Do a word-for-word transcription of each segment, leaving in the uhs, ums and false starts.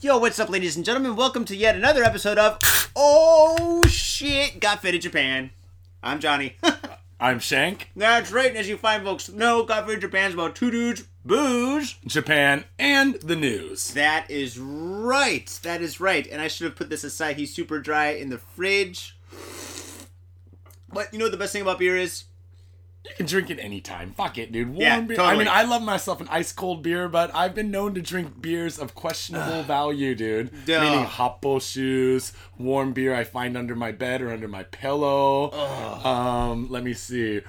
Yo, what's up, ladies and gentlemen? Welcome to yet another episode of Oh Shit, Got Faded Japan. I'm Johnny. I'm Shank. That's right, and as you find, folks, no, Got Faded Japan's about two dudes, booze, Japan, and the news. That is right. That is right. And I should have put this aside. He's super dry in the fridge. But you know what the best thing about beer is? You can drink it anytime. Fuck it, dude. Warm yeah, beer. Totally. I mean, I love myself an ice cold beer, but I've been known to drink beers of questionable value, dude. Duh. Meaning happoshus, warm beer I find under my bed or under my pillow. Ugh. Um, let me see.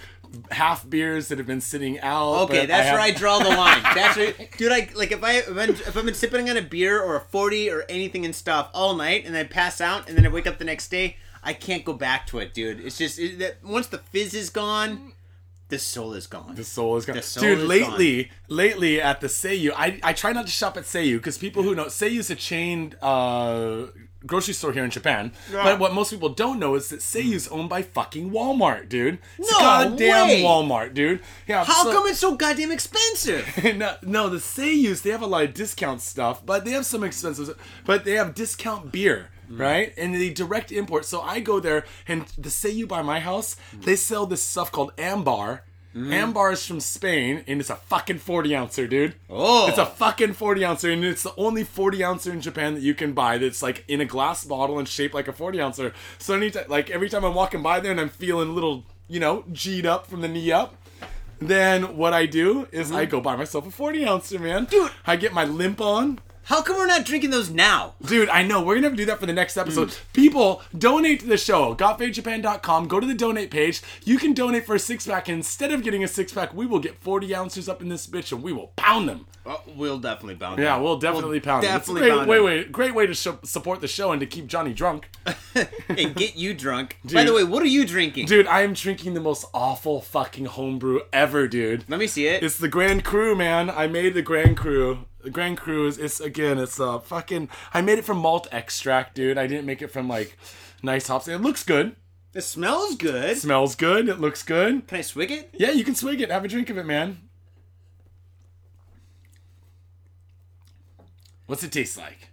Half beers that have been sitting out. Okay, that's I have... where I draw the line. That's where, dude. I like if I if, I'm, if I've been sipping on a beer or a forty or anything and stuff all night, and then I pass out, and then I wake up the next day, I can't go back to it, dude. It's just it, that once the fizz is gone. The soul is gone. The soul is gone. The soul Dude, is lately, gone. lately at the Seiyu, I, I try not to shop at Seiyu because people who know, Seiyu's a chained uh, grocery store here in Japan. Yeah. But what most people don't know is that Seiyu's owned by fucking Walmart, dude. It's no goddamn way. Walmart, dude. Yeah, How so, come it's so goddamn expensive? no, no, the Seiyu's, they have a lot of discount stuff, but they have some expensive stuff. But they have discount beer. Right? And they direct import. So I go there, and the Seiyu by my house, they sell this stuff called Ambar. Mm. Ambar is from Spain, and it's a fucking forty ouncer, dude. Oh! It's a fucking forty ouncer, and it's the only forty ouncer in Japan that you can buy that's like in a glass bottle and shaped like a forty ouncer. So anytime, like every time I'm walking by there and I'm feeling a little, you know, G'd up from the knee up, then what I do is mm-hmm. I go buy myself a forty ouncer, man. Dude! I get my limp on. How come we're not drinking those now? Dude, I know. We're going to have to do that for the next episode. Mm. People, donate to the show. got faded japan dot com. Go to the donate page. You can donate for a six-pack. And instead of getting a six-pack, we will get forty ounces up in this bitch, and we will pound them. Oh, we'll definitely pound them. Yeah, we'll definitely we'll pound definitely them. Definitely pound wait, wait, wait. Great way to sh- support the show and to keep Johnny drunk. And get you drunk. Dude, by the way, what are you drinking? Dude, I am drinking the most awful fucking homebrew ever, dude. Let me see it. It's the Grand Cru, man. I made the Grand Cru. The Grand Cru is, it's, again, it's a fucking... I made it from malt extract, dude. I didn't make it from, like, nice hops. It looks good. It smells good. It smells good. It looks good. Can I swig it? Yeah, you can swig it. Have a drink of it, man. What's it taste like?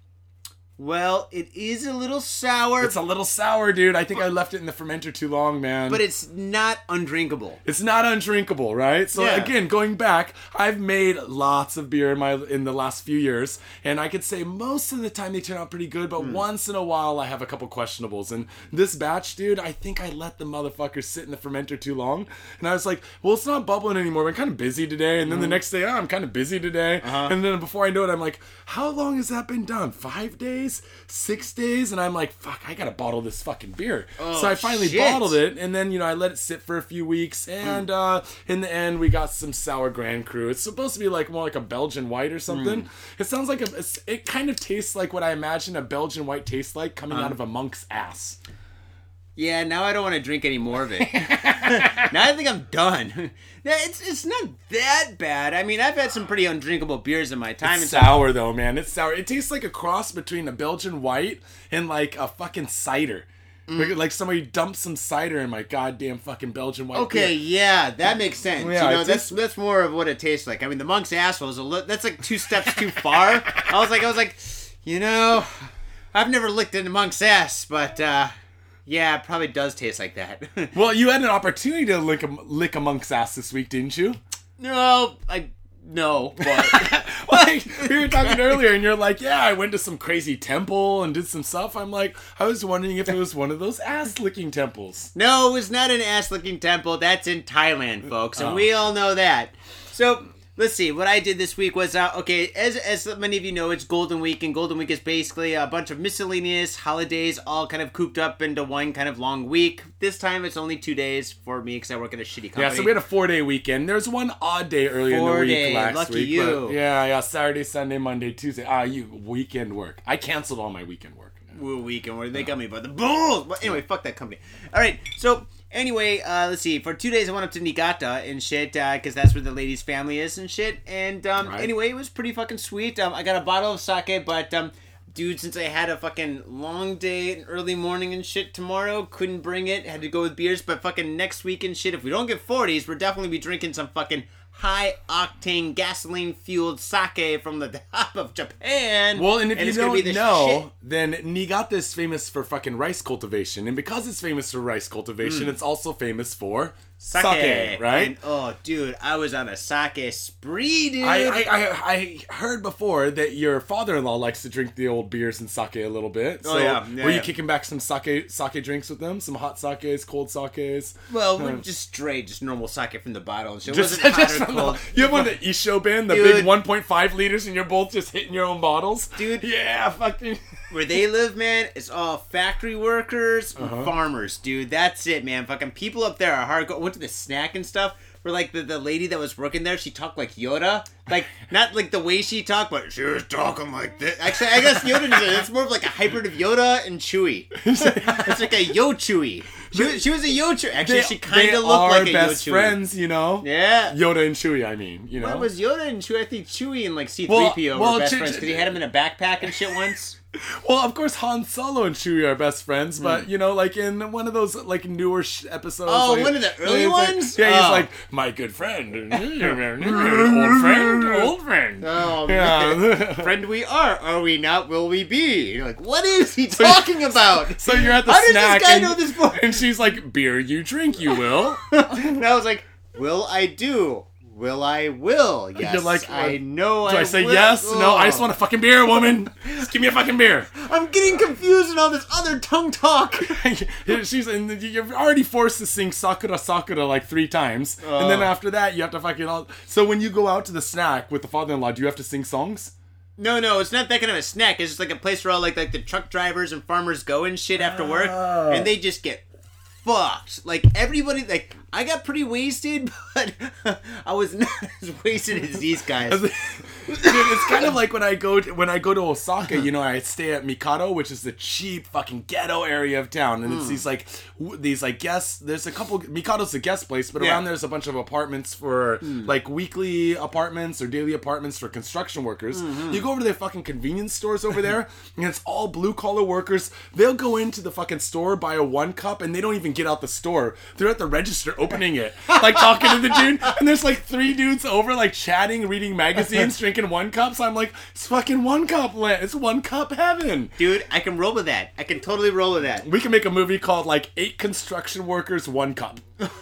Well, it is a little sour. It's a little sour, dude. I think I left it in the fermenter too long, man. But it's not undrinkable. It's not undrinkable, right? So yeah. Again, going back, I've made lots of beer in my in the last few years, and I could say most of the time they turn out pretty good, but mm. once in a while I have a couple questionables. And this batch, dude, I think I let the motherfucker sit in the fermenter too long, and I was like, well, it's not bubbling anymore. We're kind of busy today, and then mm. the next day, oh, I'm kind of busy today, uh-huh. and then before I know it, I'm like, how long has that been done? Five days? Six days, and I'm like, fuck, I gotta bottle this fucking beer. Oh, so I finally shit. bottled it, and then you know I let it sit for a few weeks, and mm. uh, in the end we got some sour Grand Cru. It's supposed to be like more like a Belgian white or something. Mm. It sounds like a, it kind of tastes like what I imagine a Belgian white tastes like coming um. out of a monk's ass. Yeah, now I don't want to drink any more of it. Now I think I'm done. It's it's not that bad. I mean, I've had some pretty undrinkable beers in my time. It's sour, though, man. It's sour. It tastes like a cross between a Belgian white and, like, a fucking cider. Mm. Like, like somebody dumped some cider in my goddamn fucking Belgian white okay, beer. Okay, yeah, that makes sense. Yeah, you know, that's tastes... that's more of what it tastes like. I mean, the monk's asshole is a little... That's, like, two steps too far. I was like, I was like, you know, I've never licked in a monk's ass, but... uh yeah, it probably does taste like that. Well, you had an opportunity to lick a, lick a monk's ass this week, didn't you? No, I... No, but... like, we were talking earlier, and you're like, yeah, I went to some crazy temple and did some stuff. I'm like, I was wondering if it was one of those ass-licking temples. No, it was not an ass-licking temple. That's in Thailand, folks, and oh. we all know that. So... let's see. What I did this week was, uh, okay, as as many of you know, it's Golden Week, and Golden Week is basically a bunch of miscellaneous holidays all kind of cooped up into one kind of long week. This time, it's only two days for me because I work at a shitty company. Yeah, so we had a four-day weekend. There was one odd day earlier Four in the week day. last Lucky week. Lucky you. Yeah, yeah, Saturday, Sunday, Monday, Tuesday. Ah, you weekend work. I canceled all my weekend work. We're weekend work. They got me by the balls. But anyway, fuck that company. All right, so... anyway, uh, let's see. For two days, I went up to Niigata and shit, because uh, that's where the lady's family is and shit. And um, right. anyway, it was pretty fucking sweet. Um, I got a bottle of sake, but um, dude, since I had a fucking long day and early morning and shit tomorrow, couldn't bring it. Had to go with beers. But fucking next week and shit, if we don't get forties, we're definitely be drinking some fucking high-octane, gasoline-fueled sake from the top of Japan. Well, and if and you don't the know, shit. Then Niigata is famous for fucking rice cultivation. And because it's famous for rice cultivation, mm. it's also famous for sake, sake right? And, oh, dude, I was on a sake spree, dude. I, I, I, I heard before that your father-in-law likes to drink the old beers and sake a little bit. So oh, yeah. yeah were yeah. you kicking back some sake sake drinks with them? Some hot sakes, cold sakes? Well, um, just straight, just normal sake from the bottle. So it just, wasn't hot or cold. You have one of the Isho bin, the dude. Big one point five liters, and you're both just hitting your own bottles? Dude. Yeah, fucking... Where they live, man, it's all factory workers and uh-huh. farmers, dude. That's it, man. Fucking people up there are hardcore. Went to the snack and stuff where, like, the, the lady that was working there, she talked like Yoda. Like, not like the way she talked, but she was talking like this. Actually, I guess Yoda does it. It's more of like a hybrid of Yoda and Chewie. It's like a Yo Chewie. She was, she was a Yo Chewie. Actually, they, she kind of looked like a Yo Chewie. They are best friends, you know? Yeah. Yoda and Chewie, I mean, you know? Well, it was Yoda and Chewie. I think Chewie and, like, C three P O well, were well, best Ch- friends because he had him in a backpack and shit once. Well, of course, Han Solo and Chewie are best friends, but, mm. you know, like, in one of those, like, newer sh- episodes. Oh, like, one of the early ones? Like, yeah, he's oh. like, my good friend. Old friend, old friend. Oh, yeah. Friend we are, are we not, will we be? You're like, what is he talking about? So you're at the How snack, does this guy and, know this book? And she's like, beer you drink, you will. And I was like, will I do? Will I will? Yes, You're like, I know I will. Do I, I say will. yes? Oh. No, I just want a fucking beer, woman. Just give me a fucking beer. I'm getting confused in all this other tongue talk. She's, and you're already forced to sing Sakura Sakura like three times. Oh. And then after that, you have to fucking... All... So when you go out to the snack with the father-in-law, do you have to sing songs? No, no, it's not that kind of a snack. It's just like a place where all like, like the truck drivers and farmers go and shit after work. Oh. And they just get... fucked. Like, everybody, like, I got pretty wasted, but I was not as wasted as these guys. Dude, it's kind of like when I go to, when I go to Osaka, you know, I stay at Mikado, which is the cheap fucking ghetto area of town, and mm. it's these, like, these, like, guests, there's a couple, Mikado's a guest place, but yeah. around there's a bunch of apartments for, mm. like, weekly apartments or daily apartments for construction workers. Mm-hmm. You go over to their fucking convenience stores over there, and it's all blue-collar workers. They'll go into the fucking store, buy a one cup, and they don't even get out the store. They're at the register opening it, like talking to the dude, and there's like three dudes over, like chatting, reading magazines, drinking one cups. So I'm like, it's fucking one cup lit. It's one cup heaven, dude. I can roll with that. I can totally roll with that. We can make a movie called like Eight Construction Workers One Cup.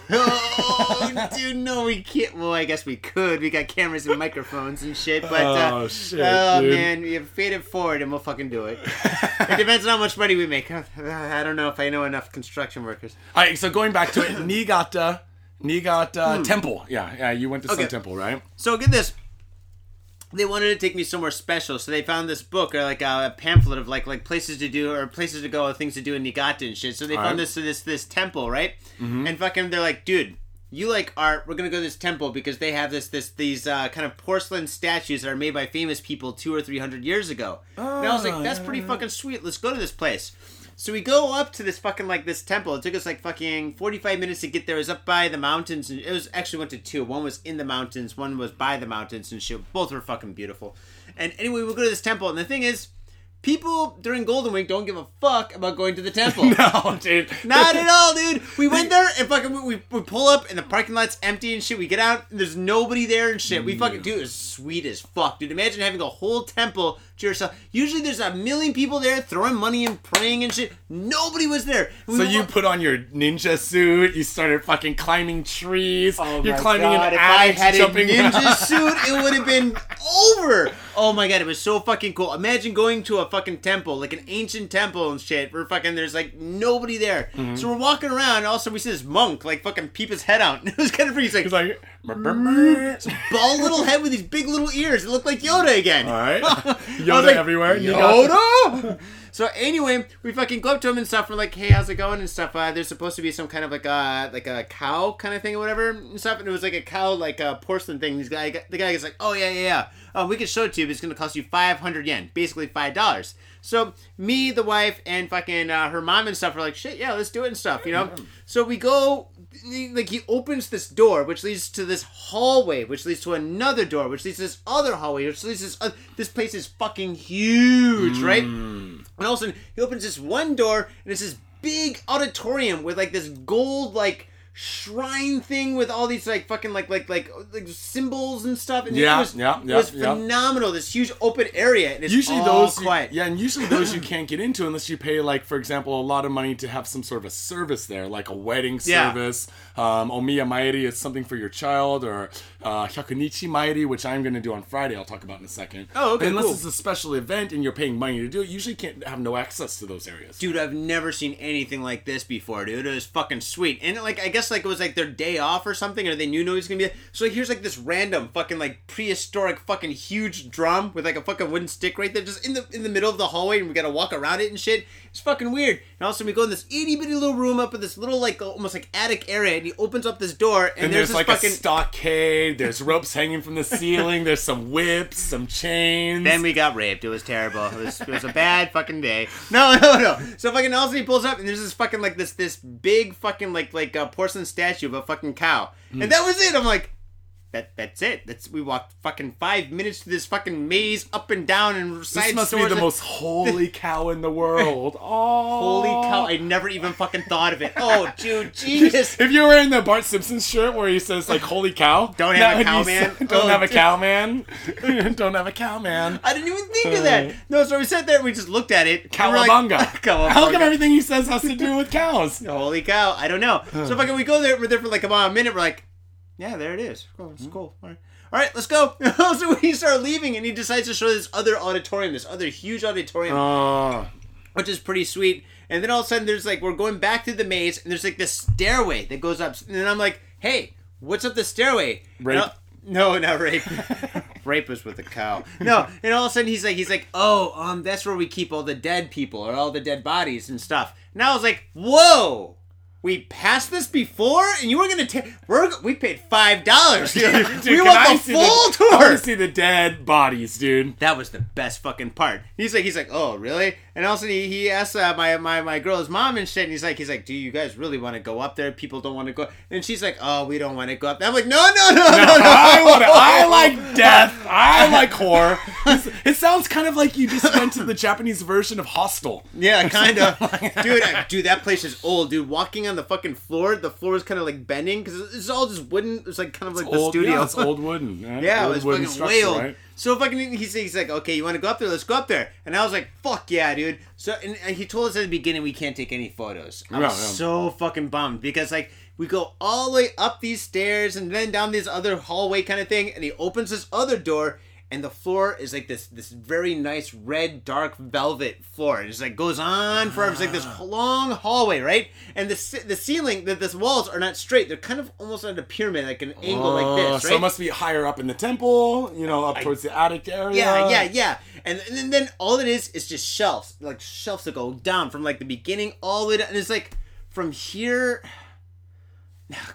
Oh, dude, no, we can't. Well, I guess we could. We got cameras and microphones and shit. But uh, oh shit, oh dude. Man, we have faded forward, and we'll fucking do it. It depends on how much money we make. I don't know if I know enough construction workers. All right, so going back to it, Niigata, Niigata hmm. Temple. Yeah, yeah, you went to okay. some temple, right? So get this. They wanted to take me somewhere special, so they found this book or like a, a pamphlet of like like places to do or places to go or things to do in Niigata and shit. So they All found right. this this this temple, right? Mm-hmm. And fucking, they're like, dude, you like art? We're gonna go to this temple because they have this this these uh, kind of porcelain statues that are made by famous people two or three hundred years ago. Oh, and I was like, that's pretty fucking sweet. Let's go to this place. So we go up to this fucking, like, this temple. It took us, like, fucking forty-five minutes to get there. It was up by the mountains. And it was actually went to two. One was in the mountains. One was by the mountains and shit. Both were fucking beautiful. And anyway, we'll go to this temple. And the thing is, people during Golden Week don't give a fuck about going to the temple. No, dude. Not at all, dude. We went there and fucking, we, we pull up and the parking lot's empty and shit. We get out and there's nobody there and shit. We fucking, dude, it was sweet as fuck, dude. Imagine having a whole temple to yourself. Usually there's a million people there throwing money and praying and shit. Nobody was there. We so you up. put on your ninja suit. You started fucking climbing trees. Oh You're my climbing God. An attic. If I had a ninja around. suit, it would have been over. Oh my God, it was so fucking cool. Imagine going to a fucking temple, like an ancient temple and shit, where fucking there's like nobody there. Mm-hmm. So we're walking around, and all of a sudden we see this monk like fucking peep his head out, and it was kind of pretty. He's like, it's a bald little head with these big little ears. It looked like Yoda again. All right, Yoda like, everywhere. Yoda. So anyway, we fucking go up to him and stuff. We're like, hey, how's it going and stuff. Uh, there's supposed to be some kind of like a like a cow kind of thing or whatever and stuff. And it was like a cow like a porcelain thing. These guy, the guy is like, oh yeah, yeah, yeah. Uh, we can show it to you, but it's gonna cost you five hundred yen, basically five dollars. So me, the wife, and fucking uh, her mom and stuff are like, shit, yeah, let's do it and stuff, you know. So we go. Like, he opens this door, which leads to this hallway, which leads to another door, which leads to this other hallway, which leads to this other... This place is fucking huge, mm. right? And all of a sudden, he opens this one door, and it's this big auditorium with, like, this gold, like, shrine thing with all these like fucking like like like like symbols and stuff. And yeah, it was, yeah, yeah, it was phenomenal. Yeah. This huge open area, and it's usually all those quiet. You, yeah, and usually those you can't get into unless you pay, like, for example, a lot of money to have some sort of a service there, like a wedding service. Yeah. Um, Omiyamairi is something for your child, or uh, Hyakunichi Mairi, which I'm going to do on Friday. I'll talk about in a second. Oh, okay, but unless cool. it's a special event and you're paying money to do it, you usually can't have no access to those areas. Dude, I've never seen anything like this before, dude. It was fucking sweet, and like I guess. Like it was like their day off or something, or they knew no he's gonna be there. So like, here's like this random fucking like prehistoric fucking huge drum with like a fucking wooden stick right there, just in the in the middle of the hallway, and we gotta walk around it and shit. It's fucking weird. And also we go in this itty bitty little room up in this little like almost like attic area, and he opens up this door, and, and there's, there's this like fucking a stockade. There's ropes hanging from the ceiling. There's some whips, some chains. Then we got raped. It was terrible. It was, it was a bad fucking day. No, no, no. So fucking also he pulls up, and there's this fucking like this this big fucking like like uh, porcelain statue of a fucking cow, mm. and that was it. I'm like, that that's it. That's we walked fucking five minutes through this fucking maze, up and down, and side this must be the and, most holy cow in the world. Oh, holy cow! I never even fucking thought of it. Oh, dude, Jesus! If you're wearing the Bart Simpson shirt where he says like "Holy cow," don't have a cow man. Don't oh, have dude. a cow man. Don't have a cow man. I didn't even think uh, of that. No, so we sat there and we just looked at it. Cowabunga. Like, Cowabunga. How come everything he says has to do with cows? Holy cow! I don't know. So fucking we go there. We're there for like about a minute. We're like. Yeah, there it is. Cool. It's cool. All right. All right, let's go. So we start leaving, and he decides to show this other auditorium, this other huge auditorium, oh. which is pretty sweet. And then all of a sudden, there's like, we're going back through the maze, and there's like this stairway that goes up. And then I'm like, hey, what's up the stairway? Rape. No, not rape. Rape was with a cow. No, and all of a sudden, he's like, he's like, oh, um, that's where we keep all the dead people or all the dead bodies and stuff. And I was like, whoa. We passed this before, and you were gonna take. We paid five dollars. We want the full tour. I want to see the dead bodies, dude. That was the best fucking part. He's like, he's like, oh really? And also he he asks uh, my my my girl's mom and shit. And he's like, he's like, do you guys really want to go up there? People don't want to go. And she's like, oh, we don't want to go up there. I'm like, no, no, no, no, no. no. I want to. I like death. I like horror. It's, it sounds kind of like you just went to the Japanese version of Hostel. Yeah, kind of, dude. I, dude, that place is old, dude. Walking on the fucking floor, the floor is kind of like bending because it's all just wooden. It's like kind of like it's the old, studio. Yeah, it's old wooden. Right? Yeah, old it was wooden fucking way old. Right? So fucking he's, he's like, okay, you want to go up there? Let's go up there. And I was like, fuck yeah, dude. So and, and he told us at the beginning we can't take any photos. I'm yeah, yeah. so fucking bummed because like we go all the way up these stairs and then down this other hallway kind of thing, and he opens this other door. And the floor is like this this very nice red, dark velvet floor. It just like goes on forever. It's like this long hallway, right? And the the ceiling, the, the walls are not straight. They're kind of almost at a pyramid, like an angle oh, like this, right? So it must be higher up in the temple, you know, up towards I, the attic area. Yeah, yeah, yeah. And, and then, then all it is is just shelves. Like shelves that go down from like the beginning all the way down. And it's like from here...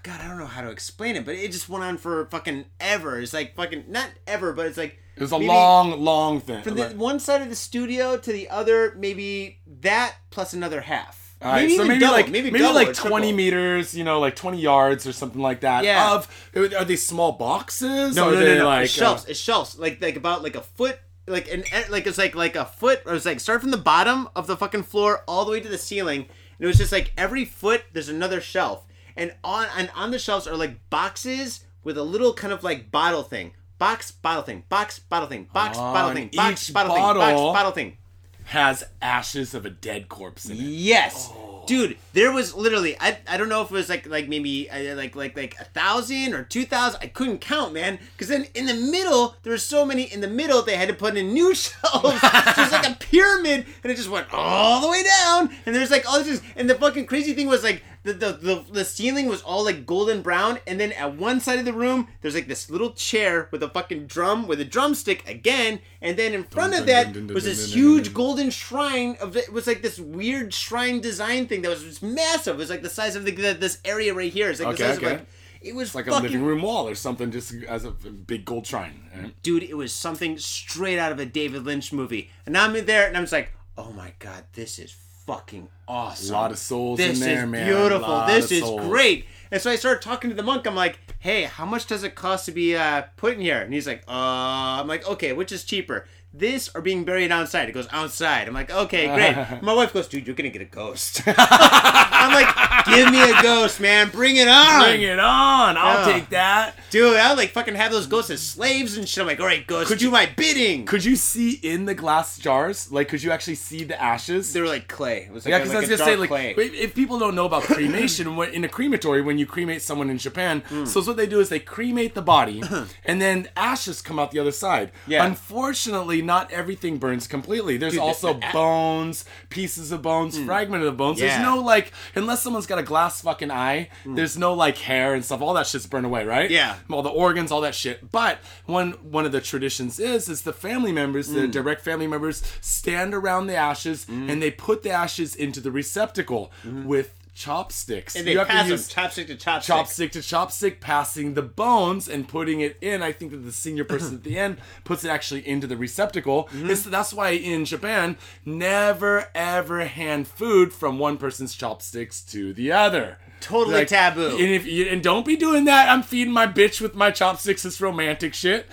God, I don't know how to explain it, but it just went on for fucking ever. It's like fucking, not ever, but it's like... It was a long, long thing. From the right. one side of the studio to the other, maybe that plus another half. All right, maybe so maybe double, like maybe, maybe like twenty meters, you know, like twenty yards or something like that. Yeah. Of, are they small boxes? No, or no, no, they no. Like, it's shelves. Uh, it's shelves. Like, like about like a foot. Like, an, like it's like, like a foot. Or it's like start from the bottom of the fucking floor all the way to the ceiling. And it was just like every foot, there's another shelf. And on and on the shelves are like boxes with a little kind of like bottle thing, box bottle thing, box bottle thing, box oh, bottle thing, box bottle, bottle thing, box bottle thing. Has ashes of a dead corpse in it. Yes, oh. dude. There was literally I I don't know if it was like like maybe uh, like like like a thousand or two thousand. I couldn't count, man. Because then in the middle there were so many in the middle they had to put in new shelves. So it was like a pyramid, and it just went all the way down. And there's like all this, and the fucking crazy thing was like. The, the the the ceiling was all like golden brown, and then at one side of the room there's like this little chair with a fucking drum with a drumstick again, and then in front of that was this huge golden shrine of it was like this weird shrine design thing that was just massive. It was like the size of the, the, this area right here. It's like okay, the size okay. of like it was it's like fucking, a living room wall or something, just as a big gold shrine. Right? Dude, it was something straight out of a David Lynch movie, and I'm in there and I'm just like, oh my god, this is. Fucking awesome. A lot of souls this in there, man. This is beautiful. This is souls. Great. And so I started talking to the monk. I'm like, hey, how much does it cost to be uh, put in here? And he's like, uh, I'm like, okay, which is cheaper? this are being buried outside. It goes, outside. I'm like, okay, great. My wife goes, dude, you're going to get a ghost. I'm like, give me a ghost, man. Bring it on. Bring it on. I'll oh. take that. Dude, I'll like fucking have those ghosts as slaves and shit. I'm like, all right, ghost, could you do my bidding. Could you see in the glass jars? Like, could you actually see the ashes? They were like clay. It was like, yeah, because like I was going to say, like, clay. If people don't know about cremation, in a crematory, when you cremate someone in Japan, mm. so what they do is they cremate the body and then ashes come out the other side. Yeah. Unfortunately, not everything burns completely. There's Dude, also the, the, bones, pieces of bones, mm. fragmented of bones. Yeah. There's no, like, unless someone's got a glass fucking eye, mm. there's no, like, hair and stuff. All that shit's burned away, right? Yeah. All the organs, all that shit. But one one of the traditions is, is the family members, mm. the direct family members, stand around the ashes mm. and they put the ashes into the receptacle mm. with chopsticks. And they you pass them chopstick to chopstick. Chopstick to chopstick, passing the bones and putting it in. I think that the senior person at the end puts it actually into the receptacle. Mm-hmm. That's why in Japan, never ever hand food from one person's chopsticks to the other. Totally like, taboo. And, if you, and don't be doing that. I'm feeding my bitch with my chopsticks. It's romantic shit.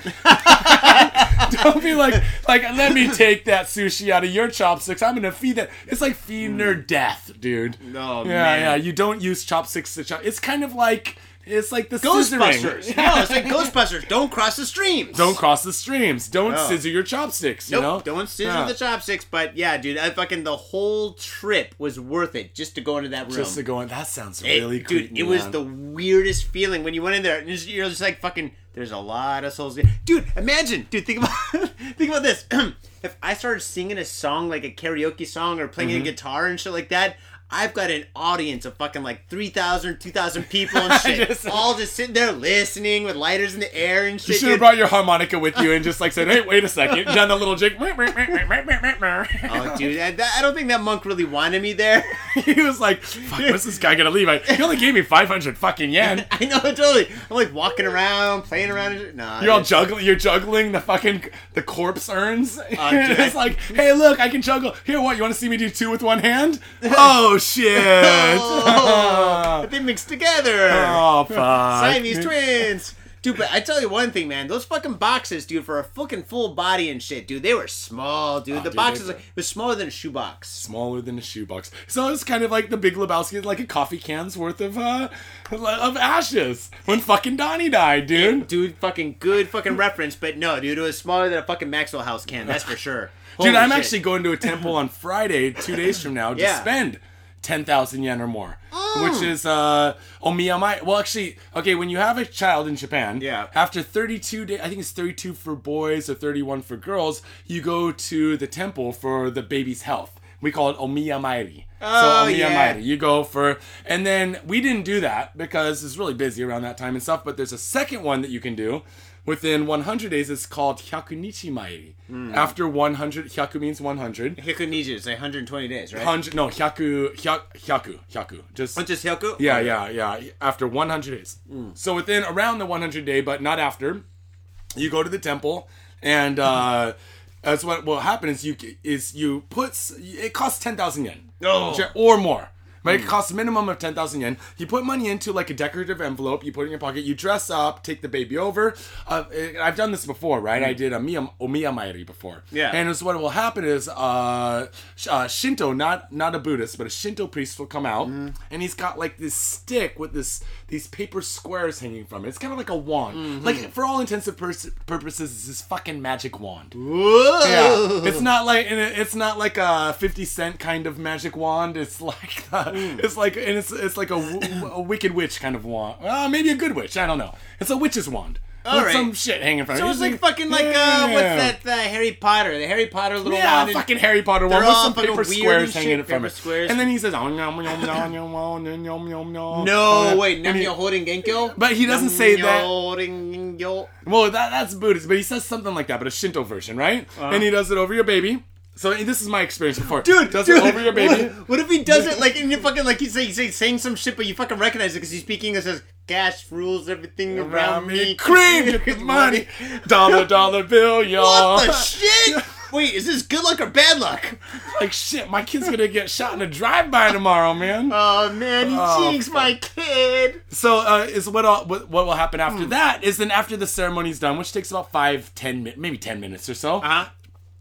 Don't be like, like, let me take that sushi out of your chopsticks. I'm going to feed that. It's like feeding her death, dude. No, oh, yeah, man. Yeah, you don't use chopsticks to chop. It's kind of like... It's like the Ghostbusters. Yeah. No, it's like Ghostbusters. Don't cross the streams. Don't cross the streams. Don't no. scissor your chopsticks. Nope. You know? Don't scissor yeah. the chopsticks. But yeah, dude, I fucking the whole trip was worth it just to go into that room. Just to go in. That sounds really it, creepy. Dude, it man. was the weirdest feeling when you went in there. You're just like fucking. There's a lot of souls. Dude, imagine. Dude, think about think about this. If I started singing a song like a karaoke song or playing mm-hmm. a guitar and shit like that. I've got an audience of fucking like three thousand, two thousand people and shit. just, all just sitting there listening with lighters in the air and shit. You should have brought your harmonica with you and just like said, hey, wait a second. Done the little jig. Oh, dude. I, I don't think that monk really wanted me there. He was like, fuck, what's this guy going to leave? I, he only gave me five hundred fucking yen. I know, totally. I'm like walking around, playing around. And, nah, you're all just... juggling. You're juggling the fucking, the corpse urns. Uh, it's like, hey, look, I can juggle. Here, what? You want to see me do two with one hand? Oh, shit. Oh, they mixed together. Oh, fuck. Siamese twins. Dude, but I tell you one thing, man. Those fucking boxes, dude, for a fucking full body and shit, dude, they were small, dude. Oh, the dude, boxes, like, it was smaller than a shoebox. Smaller than a shoebox. So it's kind of like the Big Lebowski, like a coffee can's worth of uh, of ashes when fucking Donnie died, dude. Dude, fucking good fucking reference, but no, dude, it was smaller than a fucking Maxwell House can, that's for sure. Holy dude, I'm shit. actually going to a temple on Friday, two days from now, to yeah. spend ten thousand yen or more, mm. which is uh, Omiyamairi. Well, actually, okay, when you have a child in Japan, yeah. after thirty-two days, I think it's thirty-two for boys or thirty-one for girls, you go to the temple for the baby's health. We call it Omiyamairi. Oh, so Omiyamairi, yeah. you go for... And then we didn't do that because it's really busy around that time and stuff, but there's a second one that you can do. Within one hundred days, it's called Hyakunichi Mairi. Mm. After one hundred, Hyaku means one hundred. Hyakunichi is like one hundred twenty days, right? one hundred, no, Hyaku, Hyaku, Hyaku, Hyaku. Just, oh, just Hyaku? Yeah, yeah, yeah. After one hundred days. Mm. So within, around the one hundred day, but not after, you go to the temple, and uh, that's what will happen is you, is you put, it costs ten thousand yen. Oh. Or more. Right? It costs a minimum of ten thousand yen. You put money into like a decorative envelope. You put it in your pocket. You dress up. Take the baby over. Uh, I've done this before, right? Mm. I did a Miya, Omiyamairi before. Yeah. And it's what will happen is uh, uh, Shinto, not not a Buddhist, but a Shinto priest will come out. Mm. And he's got like this stick with this these paper squares hanging from it. It's kind of like a wand. Mm-hmm. Like for all intents and pers- purposes, it's this fucking magic wand. Whoa. Yeah. It's not like it's not like a fifty cent kind of magic wand. It's like the... It's like and it's it's like a, a wicked witch kind of wand. Uh, maybe a good witch. I don't know. It's a witch's wand. All right. Some shit hanging from it. So it's like fucking like yeah. uh, what's that? Uh, Harry Potter. The Harry Potter little yeah, wand. Yeah, fucking Harry Potter wand with some paper squares hanging from it. Squares. And then he says, "Oh no, no, no, no, no, no, no, no." No, wait, Namyo Horin Genkyo. But he doesn't say that. Well, that that's Buddhist, but he says something like that, but a Shinto version, right? Uh-huh. And he does it over your baby. So this is my experience before. Dude, does dude, it over your baby? What, what if he does it like in your fucking like he's say, say, saying some shit, but you fucking recognize it because he's speaking and says, "Cash rules everything around, around me. Cream, get the money, dollar dollar bill, y'all." What the shit? Wait, is this good luck or bad luck? Like shit, my kid's gonna get shot in a drive-by tomorrow, man. Oh man, he oh, jinxed my kid. So uh, is what, all, what what will happen after mm. that is then after the ceremony's done, which takes about five, ten, maybe ten minutes or so. Uh huh.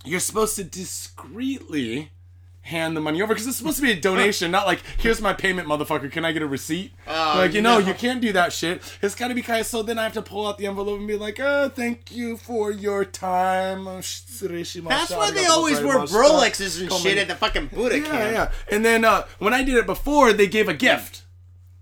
you're supposed to discreetly hand the money over, because it's supposed to be a donation, not like, here's my payment, motherfucker, can I get a receipt? Uh, like, you know, no. You can't do that shit. It's gotta be kind of, so then I have to pull out the envelope and be like, oh, thank you for your time. That's why they always wore Rolexes and shit at the fucking Buddha camp. Yeah, yeah. And then, uh, when I did it before, they gave a gift.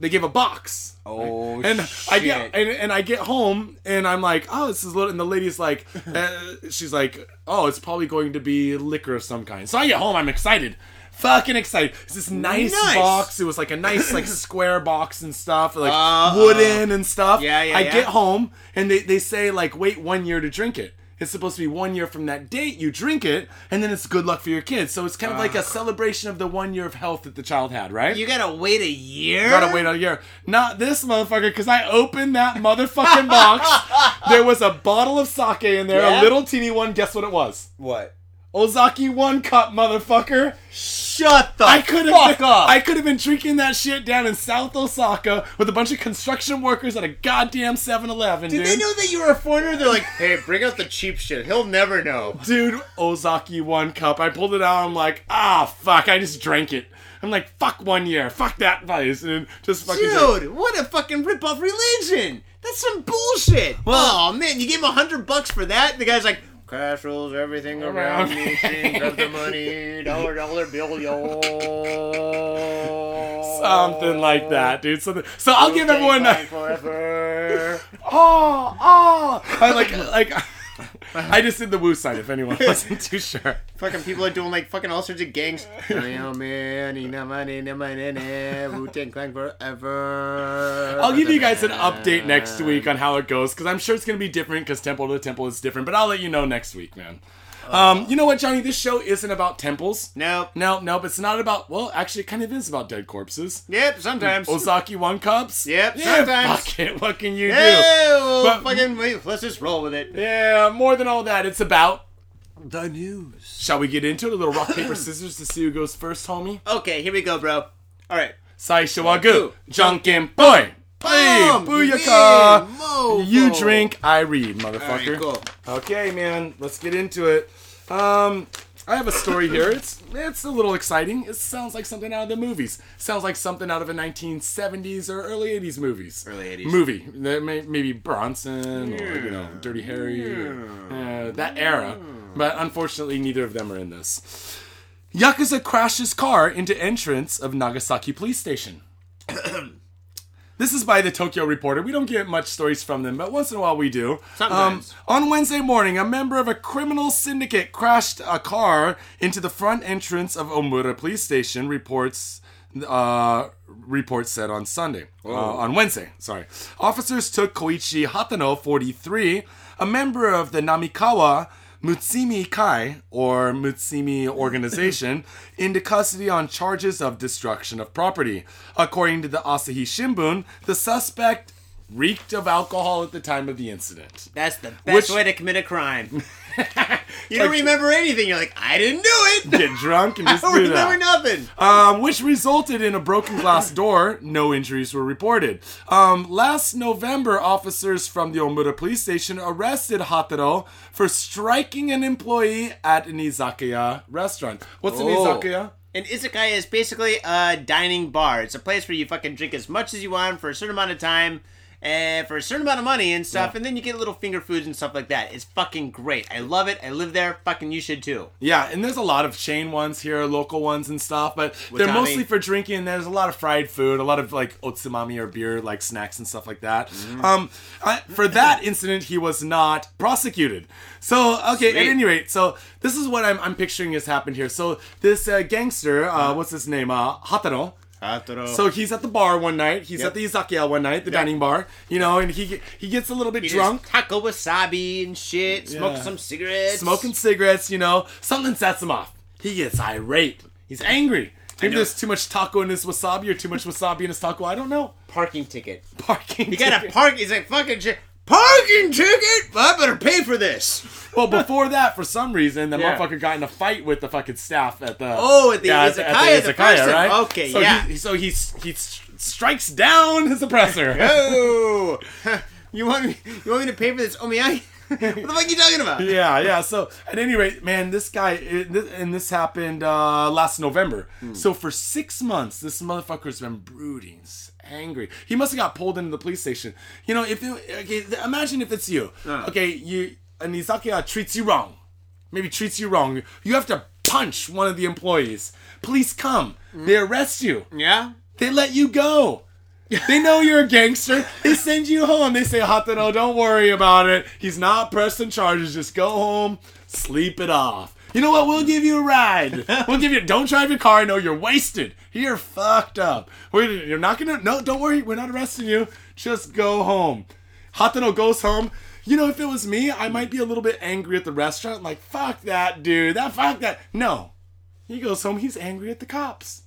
They gave a box. Oh, and shit. I get, and, and I get home, and I'm like, oh, this is little, and the lady's like, uh, she's like, oh, it's probably going to be liquor of some kind. So I get home, I'm excited. Fucking excited. It's this nice, nice. box. It was like a nice, like, square box and stuff, like uh, wooden uh, and stuff. Yeah, yeah, I yeah. get home, and they, they say, like, wait one year to drink it. It's supposed to be one year from that date you drink it, and then it's good luck for your kids. So it's kind of uh, like a celebration of the one year of health that the child had, right? You gotta wait a year? You gotta wait a year. Not this motherfucker, because I opened that motherfucking box. There was a bottle of sake in there, yeah. a little teeny one. Guess what it was? What? Ozeki One Cup, motherfucker. Shut the I could fuck been, up. I could have been drinking that shit down in South Osaka with a bunch of construction workers at a goddamn seven eleven, dude. Did they know that you were a foreigner? They're like, hey, bring out the cheap shit. He'll never know. Dude, Ozeki One Cup. I pulled it out. I'm like, ah, oh, fuck. I just drank it. I'm like, fuck one year. Fuck that place. And just fucking Dude, drink. What a fucking rip-off religion. That's some bullshit. Well, oh, man. You gave him a hundred bucks for that? The guy's like... Cash rolls everything around me. Grab the money. Dollar, dollar bill, yo. Something like that, dude. Something. So I'll okay, give everyone. A... Forever. oh, oh. I like, like. I just did the woo sign. If anyone wasn't too sure. Fucking people are doing like fucking all sorts of gangs. Wu-Tang Clan forever. I'll give you guys an update next week on how it goes, because I'm sure it's gonna be different, because temple to temple is different. But I'll let you know next week, man. Um, you know what, Johnny? This show isn't about temples. Nope. Nope, nope. It's not about... Well, actually, it kind of is about dead corpses. Yep, sometimes. Ozeki One Cups. Yep, yeah, sometimes. Fuck it. What can you do? Yeah, well, but, fucking... Wait, let's just roll with it. Yeah, more than all that, it's about... The news. Shall we get into it? A little rock, paper, scissors to see who goes first, homie? Okay, here we go, bro. All right. Saisho wa goo. Junkin boy. Hey, booyaka! You drink, I read, motherfucker. Right, cool. Okay, man, let's get into it. Um, I have a story here. It's it's a little exciting. It sounds like something out of the movies. Sounds like something out of a nineteen seventies or early eighties movies. Early eighties movie. Maybe Bronson yeah. or you know Dirty Harry, yeah. uh, that era. But unfortunately, neither of them are in this. Yakuza crashes car into entrance of Nagasaki Police Station. This is by the Tokyo Reporter. We don't get much stories from them, but once in a while we do. Sometimes. Um, on Wednesday morning, a member of a criminal syndicate crashed a car into the front entrance of Omura Police Station, reports uh, reports said on Sunday. Uh, on Wednesday, sorry. Officers took Koichi Hatano, forty-three, a member of the Namikawa Mutsimi Kai, or Mutsimi Organization, into custody on charges of destruction of property. According to the Asahi Shimbun, the suspect reeked of alcohol at the time of the incident. That's the best Which... way to commit a crime. you like, don't remember anything. You're like, I didn't do it. Get drunk and just do that. I don't remember nothing. Um, which resulted in a broken glass door. No injuries were reported. Um, last November, officers from the Omura Police Station arrested Hataro for striking an employee at an izakaya restaurant. What's oh. an izakaya? An izakaya is basically a dining bar. It's a place where you fucking drink as much as you want for a certain amount of time. Uh, for a certain amount of money and stuff, yeah. and then you get little finger foods and stuff like that. It's fucking great. I love it. I live there. Fucking you should too. Yeah, and there's a lot of chain ones here, local ones and stuff, but Watami. They're mostly for drinking. There's a lot of fried food, a lot of like otsumami or beer, like snacks and stuff like that. Mm. Um, I, for that incident, he was not prosecuted. So, okay, Sweet. At any rate, so this is what I'm, I'm picturing has happened here. So this uh, gangster, uh, what's his name? Uh, Hataro. So he's at the bar one night. He's yep. at the izakaya one night, the yep. dining bar. You know, and he he gets a little bit he drunk. Taco wasabi and shit. Smoking yeah. some cigarettes. Smoking cigarettes, you know. Something sets him off. He gets irate. He's angry. Maybe there's too much taco in his wasabi or too much wasabi in his taco. I don't know. Parking ticket. Parking ticket. You gotta park. He's like, fucking shit. Parking ticket? Well, I better pay for this. Well, before that, for some reason, the yeah. motherfucker got in a fight with the fucking staff at the... Oh, at the yeah, izakaya, at the izakaya, right? Okay, so yeah. He, so he, he strikes down his oppressor. Oh! you, want me, you want me to pay for this omiyai? What the fuck are you talking about? Yeah, yeah. So, at any rate, man, this guy, it, this, and this happened uh, last November. Mm. So, for six months, this motherfucker's been brooding, angry. He must have got pulled into the police station. You know, if it, okay, imagine if it's you. Uh. Okay, you an izakaya treats you wrong. Maybe treats you wrong. You have to punch one of the employees. Police come. Mm. They arrest you. Yeah. They let you go. They know you're a gangster. They send you home. They say, Hatano, don't worry about it. He's not pressing charges. Just go home. Sleep it off. You know what? We'll give you a ride. We'll give you... Don't drive your car. No, you're wasted. You're fucked up. We're, you're not going to... No, don't worry. We're not arresting you. Just go home. Hatano goes home. You know, if it was me, I might be a little bit angry at the restaurant. Like, fuck that, dude. That Fuck that. No. He goes home. He's angry at the cops.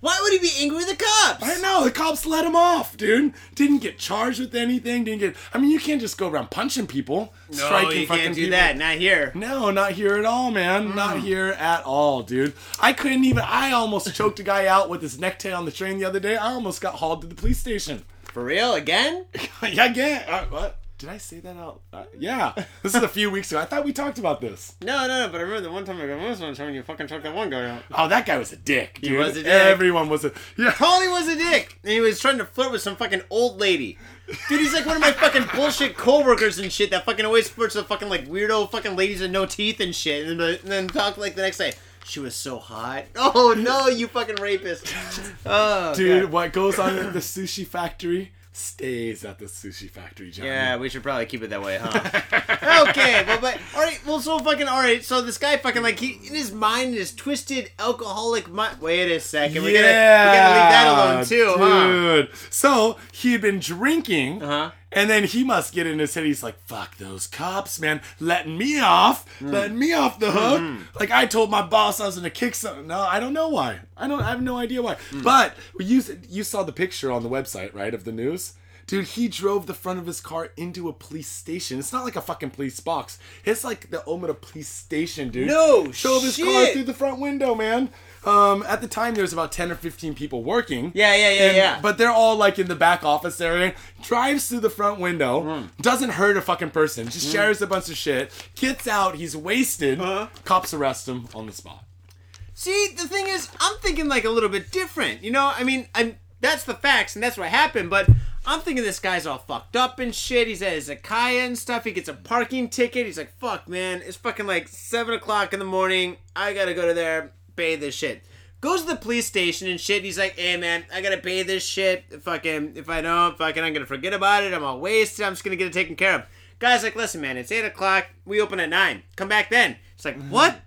Why would he be angry with the cops? I know. The cops let him off, dude. Didn't get charged with anything. Didn't get... I mean, you can't just go around punching people. No, you can't do people. that. Not here. No, not here at all, man. Mm. Not here at all, dude. I couldn't even... I almost choked a guy out with his necktie on the train the other day. I almost got hauled to the police station. For real? Again? Yeah, again. Uh, what? Did I say that out? Uh, yeah. This is a few weeks ago. I thought we talked about this. No, no, no. But I remember the one time I got this one time when you fucking choked that one guy out. Oh, that guy was a dick, dude. He was a dick. Everyone was a... Yeah. Tony was a dick. And he was trying to flirt with some fucking old lady. Dude, he's like one of my fucking bullshit coworkers and shit that fucking always flirts with fucking like weirdo fucking ladies with no teeth and shit. And then, and then talk like the next day. She was so hot. Oh, no, you fucking rapist. Oh, dude, God. What goes on at the sushi factory... stays at the sushi factory, Johnny. Yeah, we should probably keep it that way, huh? Okay, well, but, all right, well, so fucking, all right, so this guy fucking, like, he, in his mind, his twisted, alcoholic mind, wait a second, we, yeah, gotta, we gotta leave that alone, too, dude. Huh? So, he'd been drinking, uh-huh. And then he must get in his head, he's like, fuck those cops, man, letting me off, mm. letting me off the hook. Mm-hmm. Like, I told my boss I was gonna kick something. No, I don't know why. I don't. I have no idea why. Mm. But you, you saw the picture on the website, right, of the news? Dude, he drove the front of his car into a police station. It's not like a fucking police box. It's like the Omura Police Station, dude. No Drove shit. his car through the front window, man. Um, at the time, there was about ten or fifteen people working. Yeah, yeah, yeah, and, yeah. But they're all, like, in the back office area. Drives through the front window. Mm. Doesn't hurt a fucking person. Just mm. shares a bunch of shit. Gets out. He's wasted. Uh-huh. Cops arrest him on the spot. See, the thing is, I'm thinking, like, a little bit different. You know, I mean, I'm, that's the facts, and that's what happened, but... I'm thinking this guy's all fucked up and shit. He's at his izakaya and stuff. He gets a parking ticket. He's like, fuck, man. It's fucking like seven o'clock in the morning. I gotta go to there, pay this shit. Goes to the police station and shit. He's like, hey, man, I gotta pay this shit. Fucking, if I don't, fucking, I'm gonna forget about it. I'm all wasted. I'm just gonna get it taken care of. Guy's like, listen, man, it's eight o'clock. We open at nine. Come back then. It's like, what?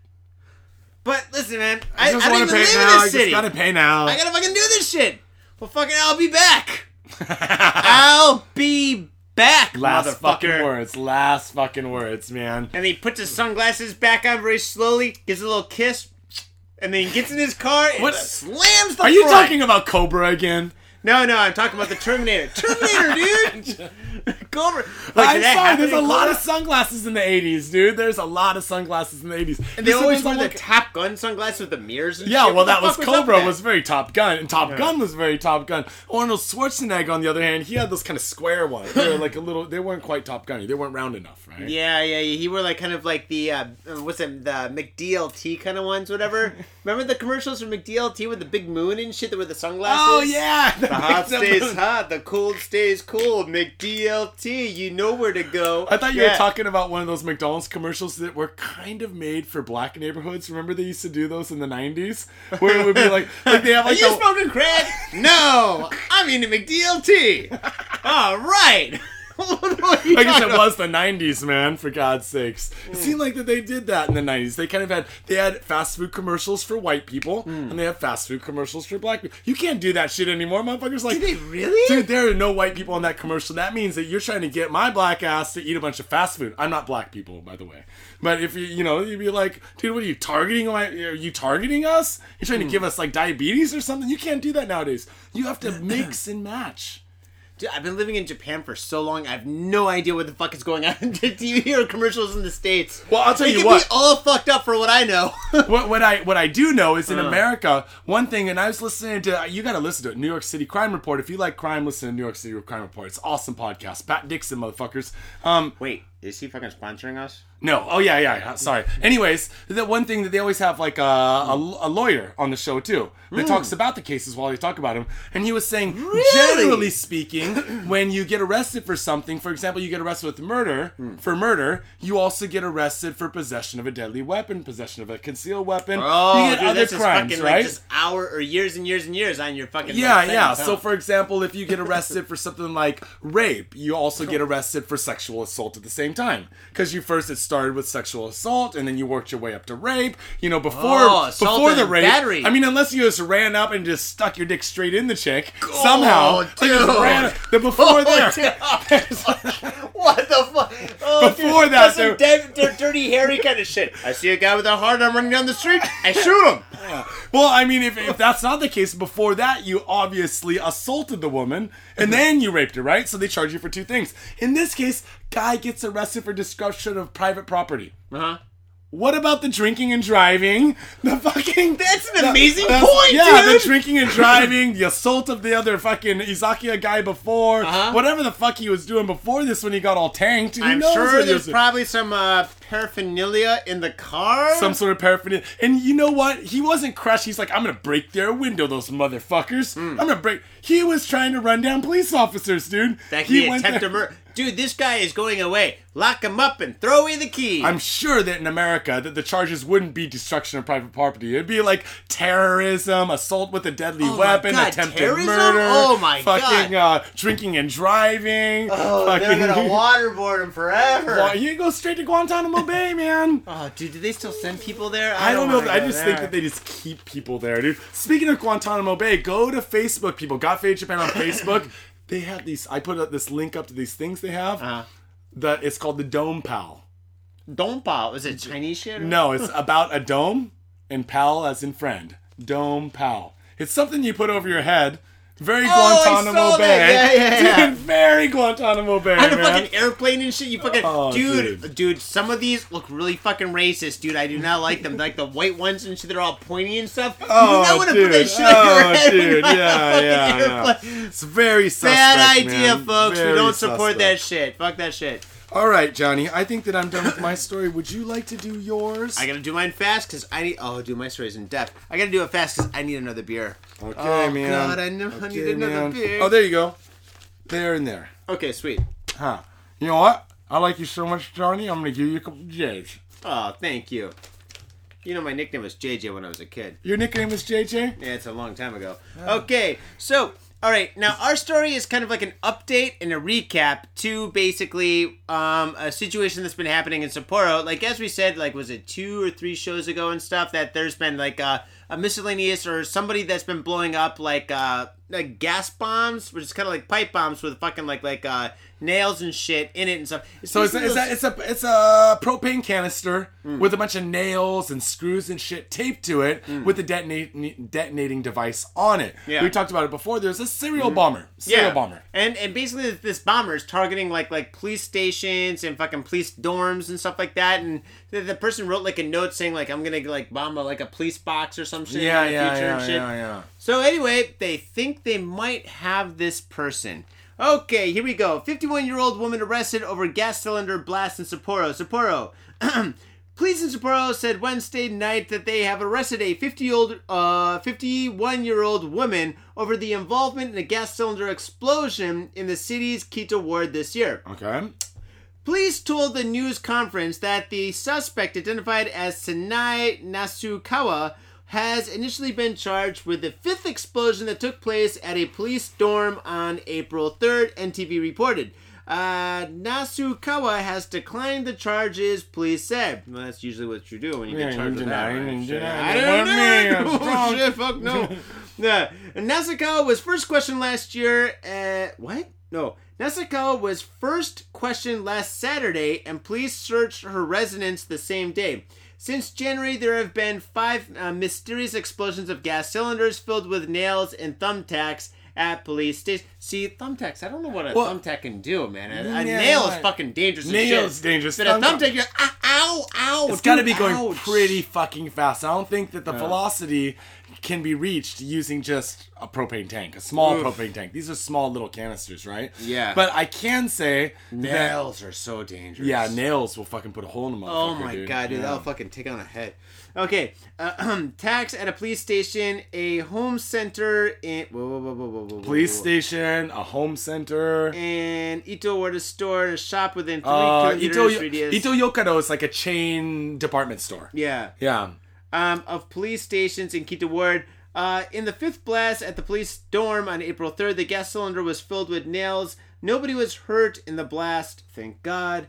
But listen, man, I, I, just I don't even live now. in this I city. I just gotta pay now. I gotta fucking do this shit. Well, fucking, I'll be back. I'll be back, last motherfucker. fucking words last fucking words man and he puts his sunglasses back on very slowly, gives a little kiss, and then he gets in his car and what? slams the are front. You talking about Cobra again? No, no, I'm talking about the Terminator. Terminator, dude! Cobra. Like, I'm sorry, there's a Cobra? lot of sunglasses in the eighties, dude. There's a lot of sunglasses in the eighties. And they this always wear like... the Top Gun sunglasses with the mirrors and yeah, shit. Yeah, well, that was Cobra was, was very Top Gun, and Top yeah. Gun was very Top Gun. Arnold Schwarzenegger, on the other hand, he had those kind of square ones. They were like a little, they weren't quite Top Gun. They weren't round enough, right? Yeah, yeah, yeah. He wore like kind of like the, uh, what's it, the McDLT kind of ones, whatever. Remember the commercials from McDLT with the big moon and shit that were the sunglasses? Oh, yeah! The hot stays hot, the cold stays cold. McDLT, you know where to go. I thought you yeah. were talking about one of those McDonald's commercials that were kind of made for black neighborhoods. Remember they used to do those in the nineties? Where it would be like, like they have like Are you the... smoking crack? No! I'm eating McDLT! Alright! I guess it was the nineties, man, for God's sakes. Mm. It seemed like that they did that in the nineties. They kind of had, they had fast food commercials for white people, mm. and they have fast food commercials for black people. You can't do that shit anymore, motherfuckers. Like, do they really? Dude, there are no white people in that commercial. That means that you're trying to get my black ass to eat a bunch of fast food. I'm not black people, by the way. But if you, you know, you'd be like, dude, what are you targeting? Are you targeting us? You're trying mm. to give us, like, diabetes or something? You can't do that nowadays. You have to mix and match. Dude, I've been living in Japan for so long, I have no idea what the fuck is going on in T V or commercials in the States. Well, I'll tell it you what. It can be all fucked up for what I know. what, what I what I do know is in uh. America, one thing, and I was listening to, you gotta listen to it, New York City Crime Report. If you like crime, listen to New York City Crime Report. It's an awesome podcast. Pat Dixon, motherfuckers. Um, Wait, Is he fucking sponsoring us? No. Oh, yeah, yeah, yeah. Sorry. Anyways, the one thing that they always have, like, a, a, a lawyer on the show, too, that mm. talks about the cases while they talk about him. And he was saying, really? Generally speaking, when you get arrested for something, for example, you get arrested with murder, mm. for murder, you also get arrested for possession of a deadly weapon, possession of a concealed weapon. Oh, you get dude, other that's crimes, fucking, right? Like, just hour or years and years and years on your fucking... Yeah, like, yeah. So, for example, if you get arrested for something like rape, you also get arrested for sexual assault at the same time. Because you first... started with sexual assault, and then you worked your way up to rape. You know, before oh, before the rape, battery. I mean, unless you just ran up and just stuck your dick straight in the chick oh, somehow. Dude. Like, ran up, the before oh, there, what the fuck? Oh, before dude, that, some dead, d- dirty, hairy kind of shit. I see a guy with a hard arm running down the street. I shoot him. Yeah. Well, I mean, if, if that's not the case, before that, you obviously assaulted the woman, and then you raped her, right? So they charge you for two things. In this case, guy gets arrested for destruction of private property. Uh-huh. What about the drinking and driving? The fucking... That's an amazing the, point, yeah, dude! Yeah, the drinking and driving, the assault of the other fucking Izakiya guy before, uh-huh. whatever the fuck he was doing before this when he got all tanked. Who I'm knows sure there's probably some uh, paraphernalia in the car. Some sort of paraphernalia. And you know what? He wasn't crushed. He's like, I'm going to break their window, those motherfuckers. Mm. I'm going to break... He was trying to run down police officers, dude. That he, he went attempt to murder... Dude, this guy is going away. Lock him up and throw away the key. I'm sure that in America, that the charges wouldn't be destruction of private property. It'd be like terrorism, assault with a deadly oh weapon, God, attempted terrorism? murder, oh my fucking God. Uh, drinking and driving. Oh, fucking... they're gonna waterboard him forever. Well, you go straight to Guantanamo Bay, man. Oh, dude, do they still send people there? I, I don't know. I just there. think that they just keep people there, dude. Speaking of Guantanamo Bay, go to Facebook, people. Got Faded Japan on Facebook. They have these... I put up this link up to these things they have. Uh-huh. That it's called the Dome Pal. Dome Pal? Is it Chinese shit? Or? No, it's about a dome and pal as in friend. Dome Pal. It's something you put over your head. Very oh, Guantanamo Bay. Yeah, yeah, yeah. Dude, very Guantanamo Bay. On a fucking airplane and shit. You fucking oh, dude, dude, dude, some of these look really fucking racist, dude. I do not like them. Like the white ones and shit, they're all pointy and stuff. Oh, you do not want to put that shit on oh, your head. Dude, yeah, yeah, yeah. It's very suspect. Bad idea, man. Folks. Very we don't support suspect. that shit. Fuck that shit. All right, Johnny. I think that I'm done with my story. Would you like to do yours? I gotta do mine fast because I need. Oh, dude, my story's in depth. I gotta do it fast because I need another beer. Okay, oh, man. Oh God, I know okay, I need another man. beer. Oh, there you go. There and there. Okay, sweet. Huh? You know what? I like you so much, Johnny. I'm gonna give you a couple of J's. Oh, thank you. You know my nickname was J J when I was a kid. Your nickname was J J? Yeah, it's a long time ago. Oh. Okay, so. All right, now our story is kind of like an update and a recap to basically um, a situation that's been happening in Sapporo. Like, as we said, like, was it two or three shows ago and stuff that there's been, like, a, a miscellaneous or somebody that's been blowing up, like, uh, like gas bombs, which is kind of like pipe bombs with fucking, like, like uh, nails and shit in it and stuff. It's so it's a, it's, a, it's, a, it's a propane canister mm. with a bunch of nails and screws and shit taped to it mm. with a detonate, detonating device on it. Yeah. We talked about it before. There's a serial mm-hmm. bomber. Serial yeah. bomber. And and basically this bomber is targeting like like police stations and fucking police dorms and stuff like that. And the, the person wrote like a note saying like, I'm going to like bomb a, like a police box or some shit yeah, in the yeah, future yeah, and shit. Yeah, yeah. So anyway, they think they might have this person. Okay, here we go. fifty-one-year-old woman arrested over gas cylinder blast in Sapporo. Sapporo. Police in Sapporo said Wednesday night that they have arrested a fifty-year-old, uh, fifty-one-year-old woman over the involvement in a gas cylinder explosion in the city's Kita Ward this year. Okay. Police told the news conference that the suspect, identified as Tanai Natsukawa, has initially been charged with the fifth explosion that took place at a police dorm on April third, N T V reported. Uh, Nasukawa has declined the charges, police said. Well, that's usually what you do when you yeah, get charged with that. Right? Sure. I don't know. Oh, shit, fuck no. Yeah. Nasukawa was first questioned last year at... What? No. Nasukawa was first questioned last Saturday, and police searched her residence the same day. Since January, there have been five uh, mysterious explosions of gas cylinders filled with nails and thumbtacks at police station. See, thumbtacks, I don't know what a well, thumbtack can do, man. A, a yeah, nail is fucking dangerous as shit. Nail's dangerous. But thumb a thumbtack, you're ah, ow, ow. It's got to be going ouch. pretty fucking fast. I don't think that the uh. velocity can be reached using just a propane tank, a small Oof. propane tank. These are small little canisters, right? Yeah. But I can say nails that, are so dangerous. Yeah, nails will fucking put a hole in them. Oh my dude. god, dude, yeah. that'll fucking take on a head. Okay, uh, tax at a police station, a home center, in, whoa, whoa, whoa, whoa, whoa, whoa, police whoa. station, a home center, and Ito Ward a store, a shop within three uh, kilometers radius. Ito Yokado is like a chain department store. Yeah, yeah. Um, of police stations in Kita Ward. Uh, in the fifth blast at the police dorm on April third, the gas cylinder was filled with nails. Nobody was hurt in the blast, thank God.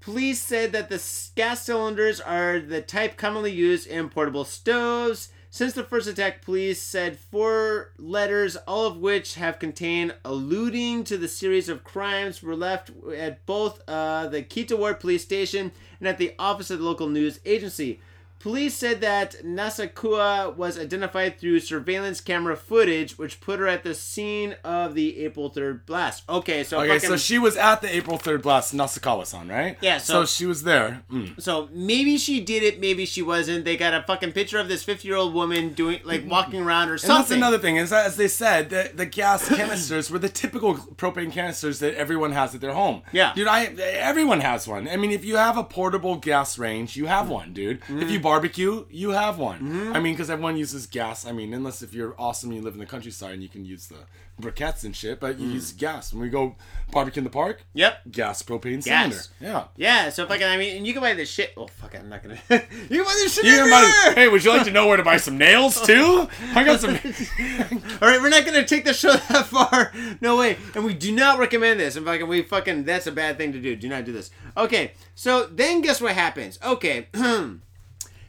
Police said that the gas cylinders are the type commonly used in portable stoves. Since the first attack, police said four letters, all of which have contained alluding to the series of crimes, were left at both uh, the Kita Ward police station and at the office of the local news agency. Police said that Nasukawa was identified through surveillance camera footage, which put her at the scene of the April third blast. Okay, so... Okay, fucking... so she was at the April third blast, Nasukawa-san, right? Yeah, so... So she was there. Mm. So maybe she did it, maybe she wasn't. They got a fucking picture of this fifty-year-old woman doing, like, walking around or something. And that's another thing, is that, as they said, the, the gas canisters were the typical propane canisters that everyone has at their home. Yeah. Dude, I everyone has one. I mean, if you have a portable gas range, you have one, dude. Mm. If you barbecue, you have one. Mm-hmm. I mean, because everyone uses gas. I mean, unless if you're awesome and you live in the countryside and you can use the briquettes and shit, but you mm. use gas. When we go barbecue in the park, yep, gas propane cylinder. Yeah. Yeah, so fucking, I mean, and you can buy this shit. Oh, fuck, I'm not gonna. you can buy this shit you can buy... Hey, would you like to know where to buy some nails, too? I got some. Alright, we're not gonna take the show that far. No way. And we do not recommend this. And fucking, we fucking, that's a bad thing to do. Do not do this. Okay, so then guess what happens? Okay,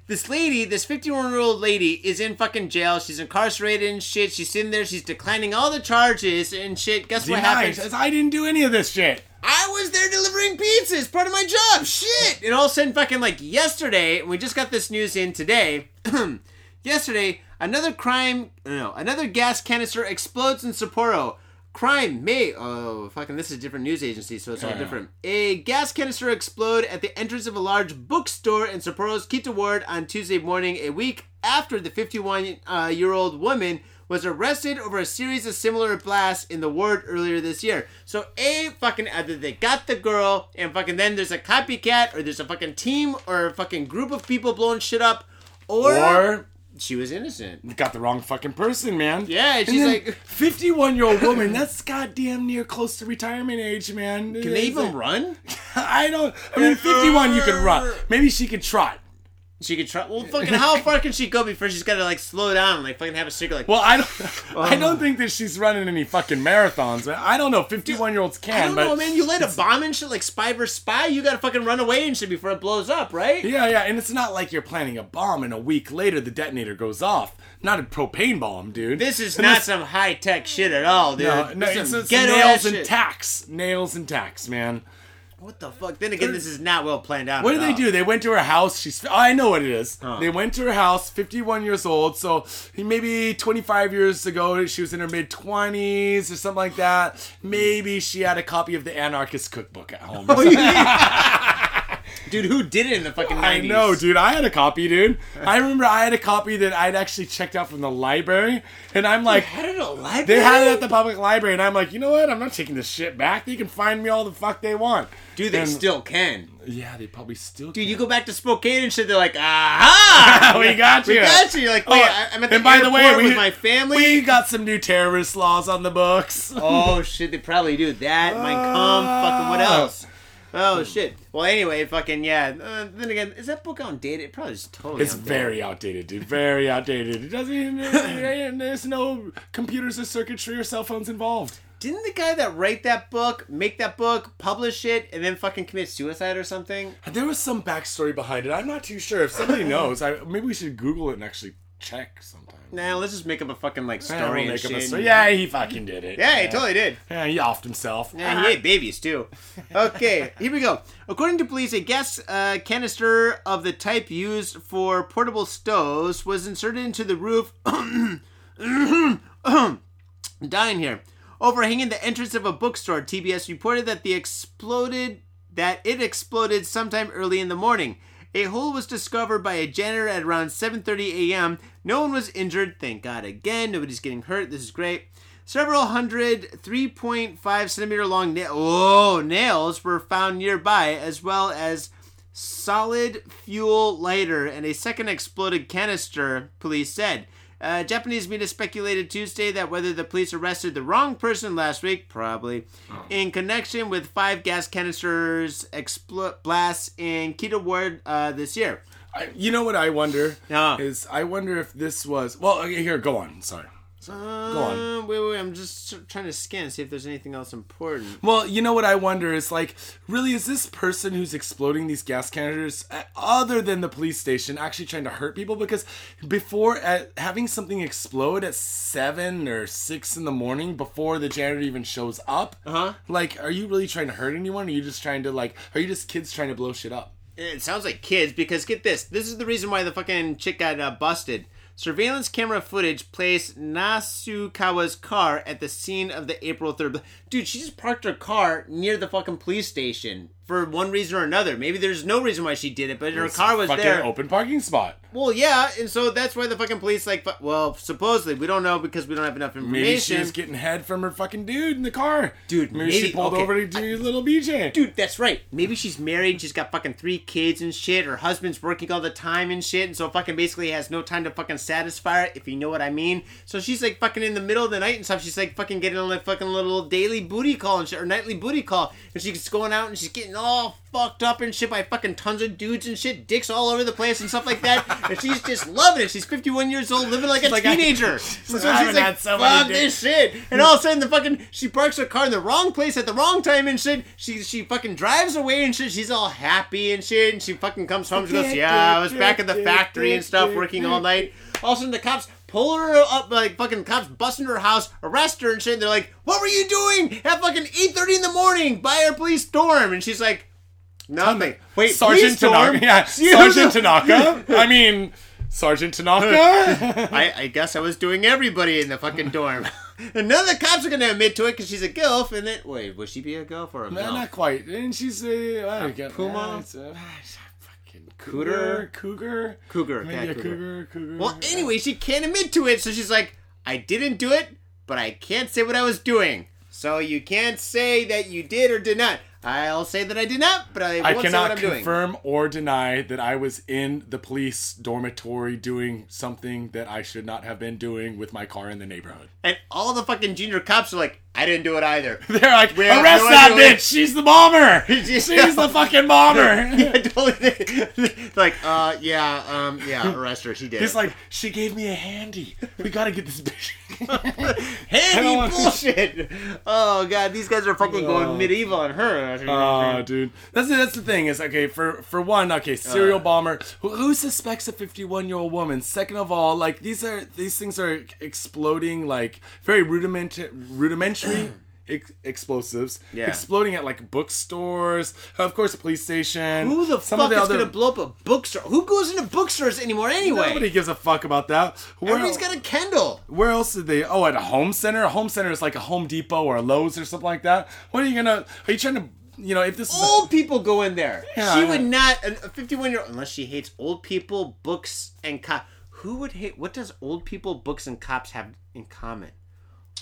this lady, this fifty-one-year-old lady is in fucking jail. She's incarcerated and shit. She's sitting there. She's declining all the charges and shit. Guess Denied. what happens? I didn't do any of this shit. I was there delivering pizzas. Part of my job. Shit. And all of a sudden, fucking like yesterday, and we just got this news in today. yesterday, another crime, no, another gas canister explodes in Sapporo. Crime may... Oh, fucking, this is a different news agency, so it's all yeah. different. A gas canister exploded at the entrance of a large bookstore in Sapporo's Kita Ward on Tuesday morning, a week after the fifty-one-year-old uh, woman was arrested over a series of similar blasts in the ward earlier this year. So, A, fucking, either they got the girl, and fucking then there's a copycat, or there's a fucking team, or a fucking group of people blowing shit up, or... or- She was innocent. Got the wrong fucking person, man. Yeah, and she's and like... fifty-one-year-old woman, that's goddamn near close to retirement age, man. Can they even run? I don't... I mean, fifty-one, you can run. Maybe she could trot. She could try. Well, fucking, how far can she go before she's got to like slow down and like fucking have a cigarette? Like, well, I don't, I don't think that she's running any fucking marathons, man. I don't know. fifty-one-year-olds can. I don't but know, man. You light a bomb and shit like Spy versus. Spy. You got to fucking run away and shit before it blows up, right? Yeah, yeah. And it's not like you're planning a bomb and a week later the detonator goes off. Not a propane bomb, dude. This is and not this, some high tech shit at all, dude. No, no it's, it's nails and shit. tacks, nails and tacks, man. What the fuck? Then again, this is not well planned out. What did they do? They went to her house. She's. Oh, I know what it is. Huh. They went to her house, fifty-one years old. So maybe twenty-five years ago, she was in her mid-twenties or something like that. Maybe she had a copy of the Anarchist Cookbook at home. Oh, yeah. Dude, who did it in the fucking nineties? I know, dude. I had a copy, dude. I remember I had a copy that I'd actually checked out from the library. And I'm like... They had it at the library? They had it at the public library. And I'm like, you know what? I'm not taking this shit back. They can find me all the fuck they want. Dude, they and, still can. Yeah, they probably still Dude, can. Dude, you go back to Spokane and shit, they're like, aha! we got you. We got you. You're like, wait, oh, I'm at the and by the way, we, with my family. We got some new terrorist laws on the books. Oh, shit, they probably do. That, Mein Kampf, fucking what else? Oh, shit. Well, anyway, fucking, yeah. Uh, then again, is that book outdated? It probably is totally It's outdated. very outdated, dude. Very outdated. It doesn't even... There's no computers or circuitry or cell phones involved. Didn't the guy that write that book, make that book, publish it, and then fucking commit suicide or something? There was some backstory behind it. I'm not too sure. If somebody knows, I, maybe we should Google it and actually check sometime. Nah, let's just make up a fucking, like, story and shit. Story. Yeah, he fucking did it. Yeah, yeah, he totally did. Yeah, he offed himself. Yeah, he ate babies, too. Okay, here we go. According to police, a gas uh, canister of the type used for portable stoves was inserted into the roof... I'm dying here. Overhanging the entrance of a bookstore, T B S reported that the exploded that it exploded sometime early in the morning. A hole was discovered by a janitor at around seven thirty a m No one was injured, thank God. Again, nobody's getting hurt. This is great. Several hundred three point five centimeter long na- oh, nails were found nearby, as well as solid fuel lighter and a second exploded canister, police said. Uh, Japanese media speculated Tuesday that whether the police arrested the wrong person last week, probably, in connection with five gas canisters expl- blasts in Kita Ward uh, this year. I, you know what I wonder? Uh, is I wonder if this was... Well, okay, here, go on. Sorry. So, uh, go on. Wait, wait, I'm just trying to scan, see if there's anything else important. Well, you know what I wonder is, like, really, is this person who's exploding these gas canisters, other than the police station, actually trying to hurt people? Because before, uh, having something explode at seven or six in the morning, before the janitor even shows up, uh-huh. like, are you really trying to hurt anyone? Or are you just trying to, like, are you just kids trying to blow shit up? It sounds like kids, because get this. This is the reason why the fucking chick got uh, busted. Surveillance camera footage placed Nasukawa's car at the scene of the April third... Bl- Dude, she just parked her car near the fucking police station for one reason or another. Maybe there's no reason why she did it, but her it's car was fucking there. Fucking open parking spot. Well, yeah, and so that's why the fucking police, like... Fu- well, supposedly. We don't know because we don't have enough information. Maybe she was getting head from her fucking dude in the car. Dude, maybe... maybe she pulled okay. over to do I, little B J. Dude, that's right. Maybe she's married, she's got fucking three kids and shit. Her husband's working all the time and shit, and so fucking basically has no time to fucking... satisfy her, if you know what I mean. So she's like fucking in the middle of the night and stuff. She's like fucking getting on like fucking little daily booty call and shit, or nightly booty call. And she's going out and she's getting all fucked up and shit by fucking tons of dudes and shit, dicks all over the place and stuff like that. And she's just loving it. She's fifty-one years old, living like she's a like, teenager. I, she's like, so she's like, so fuck this shit. And all of a sudden, the fucking she parks her car in the wrong place at the wrong time and shit. She she fucking drives away and shit. She's all happy and shit. And she fucking comes home. She goes, yeah, I was back at the factory and stuff, working all night. All of a sudden, the cops pull her up, like, fucking cops bust into her house, arrest her and shit, and they're like, what were you doing at fucking eight thirty in the morning by our police dorm? And she's like, nothing. Wait, Sergeant Tanaka? Yeah, Sergeant Tanaka? I mean, Sergeant Tanaka? I, I guess I was doing everybody in the fucking dorm. And none of the cops are going to admit to it because she's a gilf, and then, wait, would she be a gilf or a no, milf? Not quite. And she's a... I don't get Puma? Cougar, cougar, cougar, yeah, cougar, cougar, cougar. Well, anyway, she can't admit to it, so she's like, "I didn't do it, but I can't say what I was doing." So you can't say that you did or did not. I'll say that I did not, but I, I won't say what I'm doing. I cannot confirm or deny that I was in the police dormitory doing something that I should not have been doing with my car in the neighborhood. And all the fucking junior cops are like, I didn't do it either. They're like, we arrest no that bitch! She's the bomber! She's the fucking bomber! Yeah, totally. Like, uh, yeah, um, yeah, arrest her. She did. It's like, she gave me a handy. We gotta get this bitch. Handy bullshit! Oh, God, these guys are fucking uh, going medieval on her. Oh, uh, dude. That's, that's the thing is, okay, for, for one, okay, serial uh, bomber. Who, who suspects a fifty-one-year-old woman? Second of all, like, these are these things are exploding, like, very rudiment, rudimentary. Ex- explosives yeah. exploding at like bookstores, of course, a police station. Who the Some fuck the is other... gonna blow up a bookstore? Who goes into bookstores anymore anyway? Nobody gives a fuck about that. Where Everybody's el- got a Kindle. Where else did they? Oh, at a Home Center. A Home Center is like a Home Depot or a Lowe's or something like that. What are you gonna? Are you trying to? You know, if this old is a... people go in there, yeah, she would not. A fifty-one-year-old, unless she hates old people, books, and cops. Who would hate? What does old people, books, and cops have in common?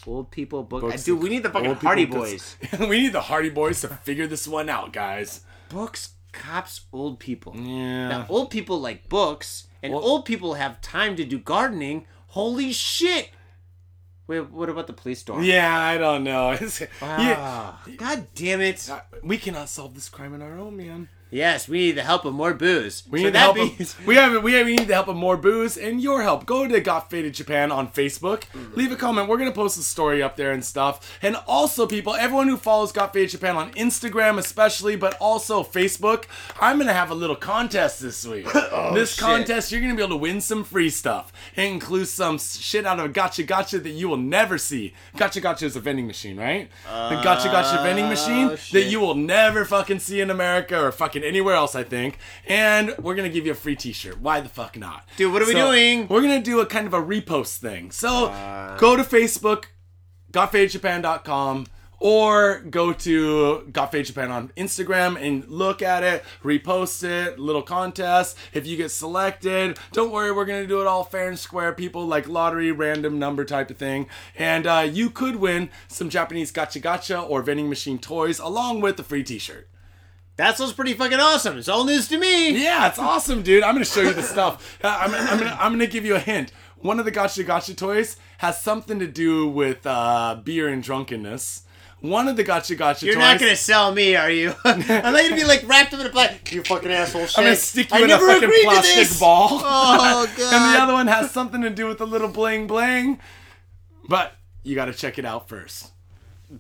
Old people book. Books. Dude, we need the fucking Hardy Boys. Does... we need the Hardy Boys to figure this one out, guys. Books, cops, old people. Yeah. Now, old people like books, and well... old people have time to do gardening. Holy shit! Wait, what about the police dorm? Yeah, I don't know. Wow. Yeah. God damn it. We cannot solve this crime on our own, man. Yes, we need the help of more booze. We, so need, the help be- of, we, have, we, have, we need the help of more booze and your help. Go to Got Faded Japan on Facebook. Mm-hmm. Leave a comment. We're going to post the story up there and stuff. And also, people, everyone who follows Got Faded Japan on Instagram especially, but also Facebook, I'm going to have a little contest this week. oh, this shit. contest, you're going to be able to win some free stuff. It includes some shit out of a Gacha Gacha that you will never see. Gacha Gacha is a vending machine, right? Uh, the Gacha Gacha vending machine shit. that you will never fucking see in America or fucking anywhere else, I think. And we're gonna give you a free t-shirt. Why the fuck not? Dude, what are so we doing? We're gonna do a kind of a repost thing. So uh, go to Facebook, got faded japan dot com, or go to Got Faded Japan on Instagram and look at it, repost it, little contest. If you get selected, don't worry, we're going to do it all fair and square, people, like lottery, random number type of thing. And uh, you could win some Japanese gacha gacha or vending machine toys along with a free t-shirt. That sounds pretty fucking awesome. It's all news to me. Yeah, it's awesome, dude. I'm going to show you the stuff. Uh, I'm, I'm going I'm to give you a hint. One of the gacha gacha toys has something to do with uh, beer and drunkenness. One of the gacha gacha You're toys... You're not going to sell me, are you? I'm not going to be, like, wrapped up in a plastic... You fucking asshole shit. I'm going to stick you I in a fucking plastic ball. Oh, God. And the other one has something to do with the little bling bling. But you got to check it out first.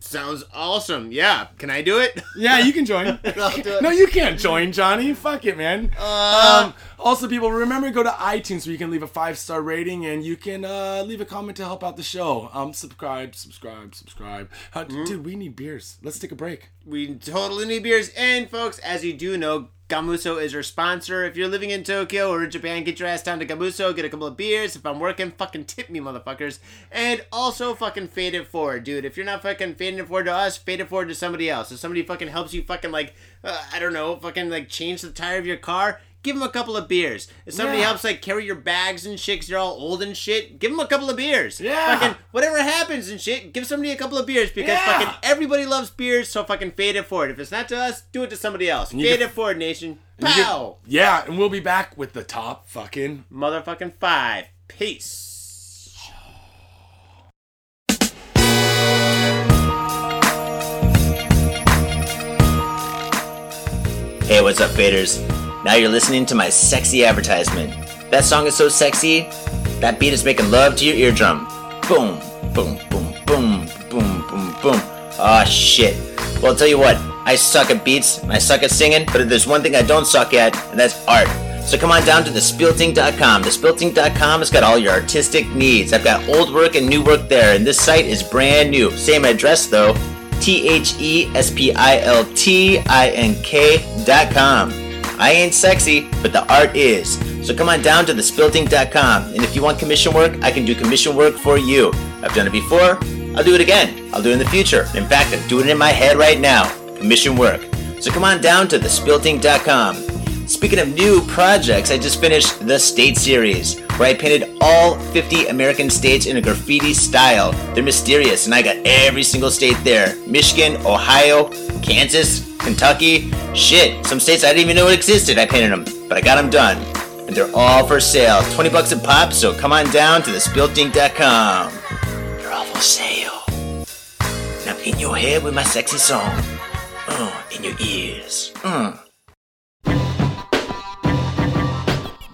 Sounds awesome. Yeah. Can I do it? Yeah, you can join. I'll do it. No, you can't join, Johnny. Fuck it, man. Uh, um, also, people, remember to go to iTunes where you can leave a five-star rating and you can uh, leave a comment to help out the show. Um, Subscribe, subscribe, subscribe. Uh, mm-hmm. Dude, we need beers. Let's take a break. We totally need beers. And, folks, as you do know, Gamuso is our sponsor. If you're living in Tokyo or in Japan, get your ass down to Gamuso, get a couple of beers. If I'm working, fucking tip me, motherfuckers. And also fucking fade it forward, dude. If you're not fucking fading it forward to us, fade it forward to somebody else. If somebody fucking helps you fucking like, uh, I don't know, fucking like change the tire of your car, give them a couple of beers. If somebody yeah. helps like carry your bags and shit because you're all old and shit, give them a couple of beers. Yeah. Fucking whatever happens and shit, give somebody a couple of beers because yeah. fucking everybody loves beers, so fucking fade it forward. If it's not to us, do it to somebody else. Fade get- it forward, nation. Pow! Get- yeah, and we'll be back with the top fucking motherfucking five. Peace. Hey, what's up, faders? Now you're listening to my sexy advertisement. That song is so sexy, that beat is making love to your eardrum. Boom, boom, boom, boom, boom, boom, boom. Aw, shit. Well, I'll tell you what, I suck at beats, and I suck at singing, but if there's one thing I don't suck at, and that's art. So come on down to the spielting dot com. the spielting dot com has got all your artistic needs. I've got old work and new work there, and this site is brand new. Same address, though, T H E S P I L T I N K dot com. I ain't sexy, but the art is. So come on down to the spilting dot com, and if you want commission work, I can do commission work for you. I've done it before, I'll do it again. I'll do it in the future. In fact, I'm doing it in my head right now. Commission work. So come on down to the spilting dot com. Speaking of new projects, I just finished the State Series, where I painted all fifty American states in a graffiti style. They're mysterious, and I got every single state there. Michigan, Ohio, Kansas, Kentucky, shit, some states I didn't even know existed, I painted them, but I got them done, and they're all for sale, twenty bucks a pop, so come on down to the spielting dot com. They're all for sale, and I'm in your head with my sexy song, uh, in your ears, uh.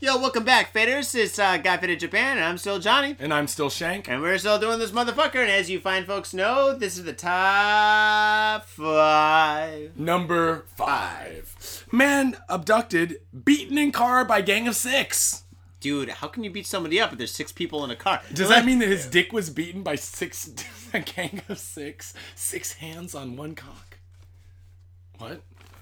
Yo, welcome back, faders. It's uh, Got Faded Japan, and I'm still Johnny. And I'm still Shank. And we're still doing this motherfucker, and as you fine folks know, this is the top five. Number five. Man abducted, beaten in car by gang of six. Dude, how can you beat somebody up if there's six people in a car? Does that mean that his dick was beaten by six, a gang of six? Six hands on one cock. What?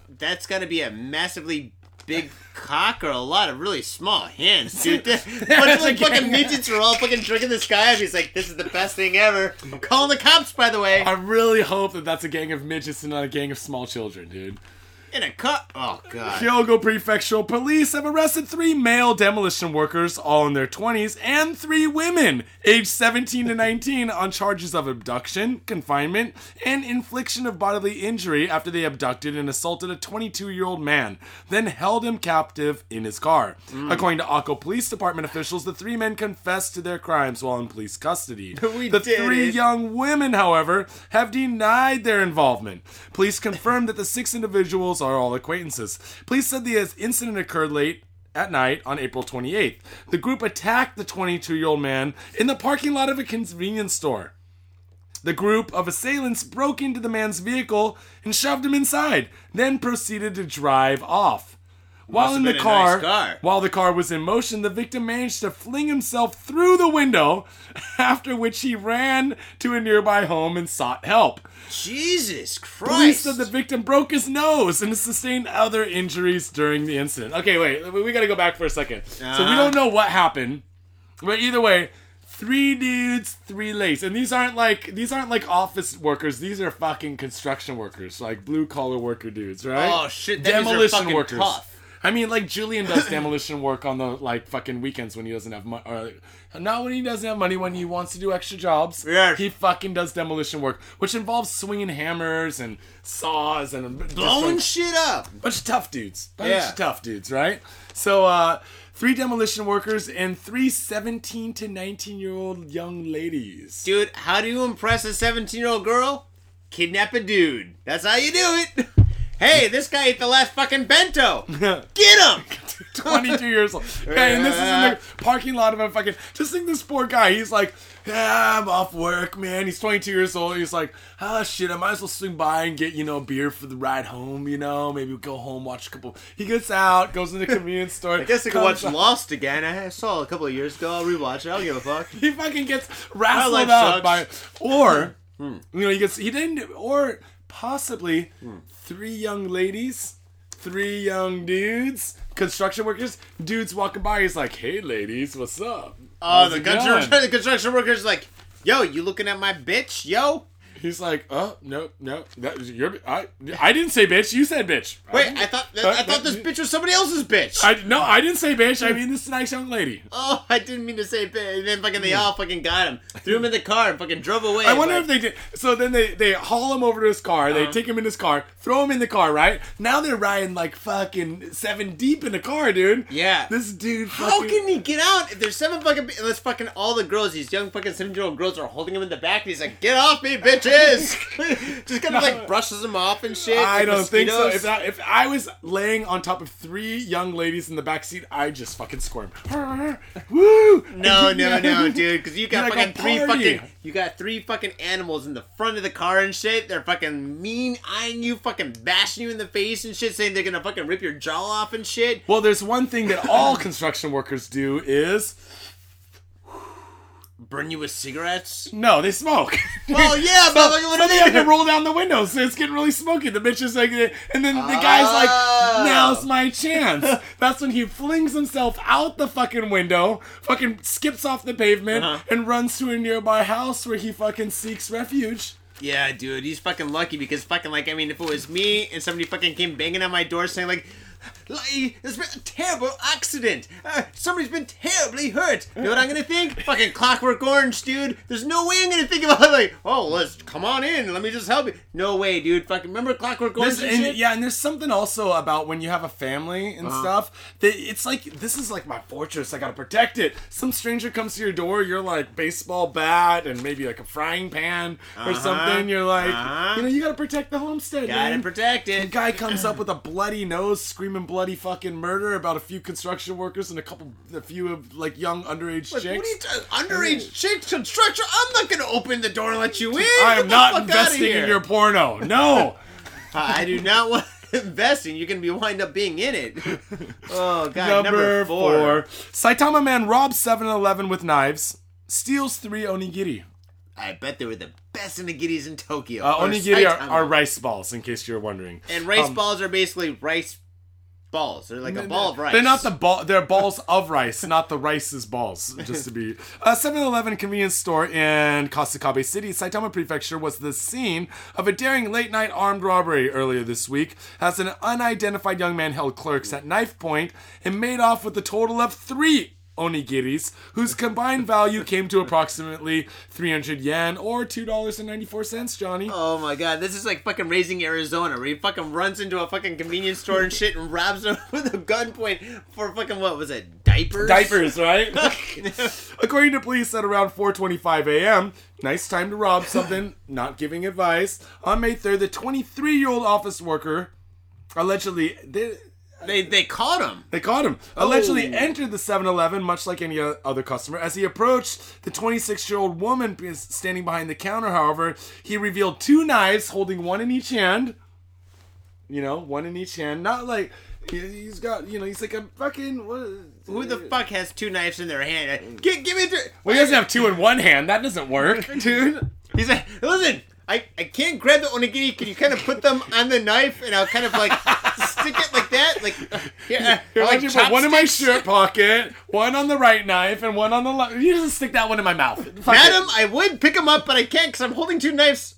That's gotta be a massively big cock or a lot of really small hands, dude. Bunch of like fucking midgets are all fucking drinking the sky up. He's like, this is the best thing ever. I'm calling the cops, by the way. I really hope that that's a gang of midgets and not a gang of small children, dude. In a cup? Oh, God. Hyogo Prefectural Police have arrested three male demolition workers, all in their twenties, and three women, aged seventeen to nineteen, on charges of abduction, confinement, and infliction of bodily injury after they abducted and assaulted a twenty-two-year-old man, then held him captive in his car. Mm. According to Akko Police Department officials, the three men confessed to their crimes while in police custody. We the did three it. young women, however, have denied their involvement. Police confirmed that the six individuals are all acquaintances. Police said the incident occurred late at night on April twenty-eighth. The group attacked the twenty-two-year-old man in the parking lot of a convenience store. The group of assailants broke into the man's vehicle and shoved him inside, then proceeded to drive off. While in the car, nice car, while the car was in motion, the victim managed to fling himself through the window, after which he ran to a nearby home and sought help. Jesus Christ. Police said the victim broke his nose and sustained other injuries during the incident. Okay, wait, we gotta go back for a second. Uh, so we don't know what happened, but either way, three dudes, three ladies, and these aren't like these aren't like office workers. These are fucking construction workers, like blue collar worker dudes, right? Oh shit, that demolition fucking workers. Tough. I mean, like, Julian does demolition work on the, like, fucking weekends when he doesn't have money. Or, like, not when he doesn't have money, when he wants to do extra jobs. Yeah. He fucking does demolition work, which involves swinging hammers and saws and... blowing shit up! Bunch of tough dudes. Bunch yeah. of tough dudes, right? So, uh, three demolition workers and three seventeen to nineteen-year-old young ladies. Dude, how do you impress a seventeen-year-old girl? Kidnap a dude. That's how you do it! Hey, this guy ate the last fucking bento. Get him! twenty-two years old. Hey, and this is in the parking lot of a fucking... Just think this poor guy. He's like, yeah, I'm off work, man. He's twenty-two years old. He's like, oh, shit, I might as well swing by and get, you know, a beer for the ride home, you know. Maybe we'll go home, watch a couple... He gets out, goes into the convenience store. I guess I can watch out. Lost again. I saw it a couple of years ago. I'll rewatch it. I don't give a fuck. He fucking gets wrestled up by... Or, hmm. you know, he gets... He didn't... Or... Possibly hmm. three young ladies, three young dudes, construction workers, dudes walking by. He's like, "Hey, ladies, what's up?" Oh, the, constru- the construction workers like, "Yo, you looking at my bitch, yo?" He's like, "Oh, no, no, that was your I. I didn't say bitch. You said bitch. Wait, I, I thought that, uh, I thought this bitch was somebody else's bitch. I no, I didn't say bitch. I mean, this nice young lady. Oh, I didn't mean to say bitch. And then fucking they all fucking got him, threw him in the car, and fucking drove away. I wonder but... if they did. So then they they haul him over to his car. Uh-huh. They take him in his car, throw him in the car. Right now they're riding like fucking seven deep in the car, dude. Yeah, this dude. Fucking... How can he get out if there's seven fucking? Let's fucking all the girls. These young fucking seven-year-old girls are holding him in the back, and he's like, "Get off me, bitch." Is just kind of like brushes them off and shit. I don't think so. If I, if I was laying on top of three young ladies in the backseat, I just fucking squirm. Woo! No, no, no, dude, because you got You're fucking like three party. fucking you got three fucking animals in the front of the car and shit. They're fucking mean eyeing you, fucking bashing you in the face and shit, saying they're gonna fucking rip your jaw off and shit. Well, there's one thing that all construction workers do is. Burn you with cigarettes? No, they smoke. Well, yeah, but so, like, what so they have to roll down the window, so it's getting really smoky. The bitch is like, and then the oh. guy's like, now's my chance. That's when he flings himself out the fucking window, fucking skips off the pavement, uh-huh. and runs to a nearby house where he fucking seeks refuge. Yeah, dude, he's fucking lucky because fucking, like, I mean, if it was me and somebody fucking came banging on my door saying, like, there's been a terrible accident. Uh, somebody's been terribly hurt. You know what I'm gonna think? Fucking Clockwork Orange, dude. There's no way I'm gonna think about it. Like, oh, let's come on in. Let me just help you. No way, dude. Fucking remember Clockwork Orange and and, shit? Yeah, and there's something also about when you have a family and uh-huh. stuff. That it's like this is like my fortress. I gotta protect it. Some stranger comes to your door. You're like baseball bat and maybe like a frying pan uh-huh. or something. You're like, uh-huh. you know, you gotta protect the homestead. Gotta man. protect it. The guy comes up with a bloody nose, screaming bloody fucking murder about a few construction workers and a couple, a few of like young underage Wait, chicks. What are you talking? Underage mm. chicks? Construction? I'm not gonna open the door and let you in. I am not investing in your porno. No, I do not want to invest in. You're gonna be wind up being in it. Oh god. Number, number four. four. Saitama man robs seven eleven with knives, steals three onigiri. I bet they were the best onigiris in Tokyo. Uh, onigiri are, are rice balls, in case you're wondering. And rice um, balls are basically rice. balls. They're like a ball of rice. They're not the ball. They're balls of rice, not the rice's balls. Just to be a seven eleven convenience store in Kasukabe City, Saitama Prefecture, was the scene of a daring late-night armed robbery earlier this week, as an unidentified young man held clerks at knife point and made off with a total of three onigiris, whose combined value came to approximately three hundred yen or two dollars and ninety-four cents, Johnny. Oh my god, this is like fucking Raising Arizona, where he fucking runs into a fucking convenience store and shit and robs them with a gunpoint for fucking, what was it, diapers? Diapers, right? According to police, at around four twenty-five a.m., nice time to rob something, not giving advice, on May third, the twenty-three-year-old office worker allegedly... They, They they caught him. They caught him. Allegedly oh. entered the seven eleven, much like any other customer. As he approached the twenty-six-year-old woman standing behind the counter, however, he revealed two knives, holding one in each hand. You know, one in each hand. Not like... He's got, you know, he's like a fucking... What, who the fuck has two knives in their hand? Give, give me three... Well, he doesn't have two in one hand. That doesn't work, dude. He's like, listen... I, I can't grab the onigiri. Can you kind of put them on the knife and I'll kind of like stick it like that? Like, uh, yeah, uh, like put one in my shirt pocket, one on the right knife, and one on the left. You just stick that one in my mouth. Fuck Madam, it. I would pick them up, but I can't because I'm holding two knives.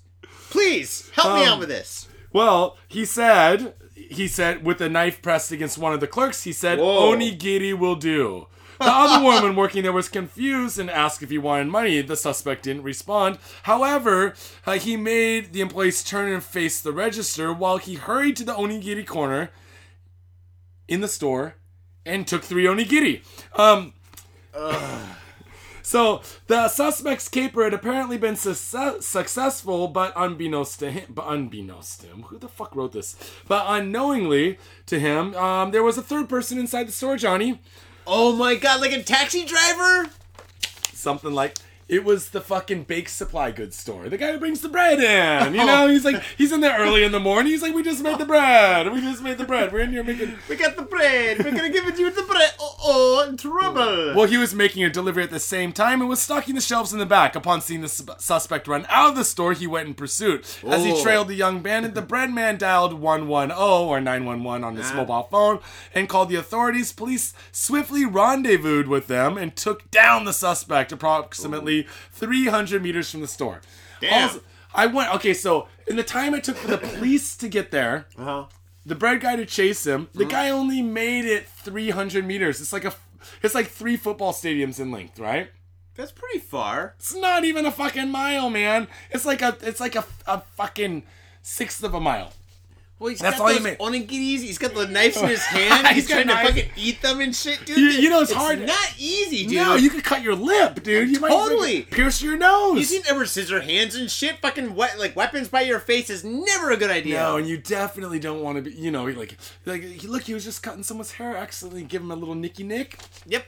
Please help um, me out with this. Well, he said, he said with a knife pressed against one of the clerks, he said, Whoa. onigiri will do. The other woman working there was confused and asked if he wanted money. The suspect didn't respond. However, uh, he made the employees turn and face the register while he hurried to the onigiri corner in the store and took three onigiri. Um, so the suspect's caper had apparently been su- successful, but unbeknownst to him, but unbeknownst to him, who the fuck wrote this? But unknowingly to him, um, there was a third person inside the store, Johnny. Oh my god, like a taxi driver? Something like, it was the fucking bake supply goods store. The guy who brings the bread in, you know? He's like, he's in there early in the morning. He's like, we just made the bread. We just made the bread. We're in here making... We got the bread. We're gonna give it to you the bread. Uh-oh, in trouble. Well, he was making a delivery at the same time and was stocking the shelves in the back. Upon seeing the su- suspect run out of the store, he went in pursuit. Oh. As he trailed the young bandit, the bread man dialed one one zero or nine one one on his ah. mobile phone and called the authorities. Police swiftly rendezvoused with them and took down the suspect approximately Ooh. three hundred meters from the store. Damn. Also, I went, okay, so in the time it took for the police to get there, uh-huh. the bread guy to chase him, the mm-hmm. guy only made it three hundred meters. It's like a, it's like three football stadiums in length, right? That's pretty far. It's not even a fucking mile, man. It's like a, it's like a, a fucking sixth of a mile. Well, he's That's got all those he onigiris. He's got the knives in his hand. He's, he's trying knives. to fucking eat them and shit, dude. You, you know, it's, it's hard. It's not easy, dude. No, you could cut your lip, dude. You totally. Might pierce your nose. You seen ever scissor hands and shit? Fucking we- like weapons by your face is never a good idea. No, and you definitely don't want to be, you know, like, like look, he was just cutting someone's hair accidentally. Give him a little nicky-nick. Yep.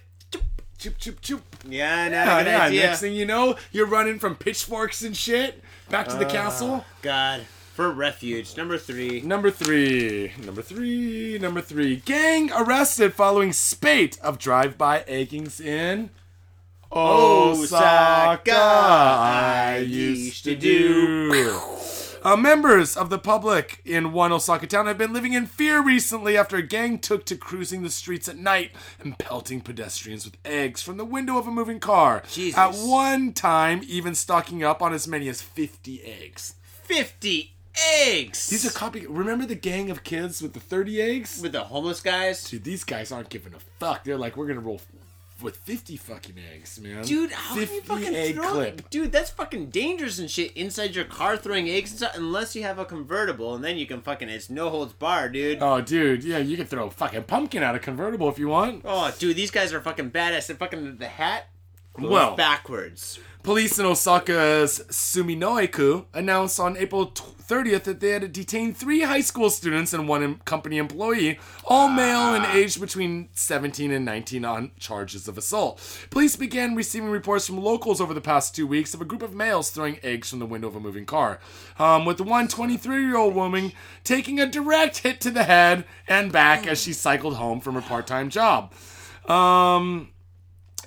Choop, choop, choop. Yeah, not yeah, a good yeah. idea. Next thing you know, you're running from pitchforks and shit back to uh, the castle. God. For refuge, number three. Number three. Number three. Number three. Gang arrested following spate of drive-by eggings in Osaka. I used to do. Uh, members of the public in one Osaka town have been living in fear recently after a gang took to cruising the streets at night and pelting pedestrians with eggs from the window of a moving car. Jesus. At one time, even stocking up on as many as fifty eggs. fifty eggs. These are copy. Remember the gang of kids with the thirty eggs? With the homeless guys? Dude, these guys aren't giving a fuck. They're like, we're gonna roll f- with fifty fucking eggs, man. Dude, how can you fucking egg throw? Clip. Dude, that's fucking dangerous and shit. Inside your car, throwing eggs and stuff. Unless you have a convertible, and then you can fucking. It's no holds barred, dude. Oh, dude, yeah, you can throw a fucking pumpkin out of convertible if you want. Oh, dude, these guys are fucking badass. And fucking the hat. Well, backwards. Police in Osaka's Suminoe-ku announced on April thirtieth that they had detained three high school students and one company employee, all ah. male and aged between seventeen and nineteen, on charges of assault. Police began receiving reports from locals over the past two weeks of a group of males throwing eggs from the window of a moving car, um, with one twenty-three-year-old woman taking a direct hit to the head and back as she cycled home from her part-time job. Um...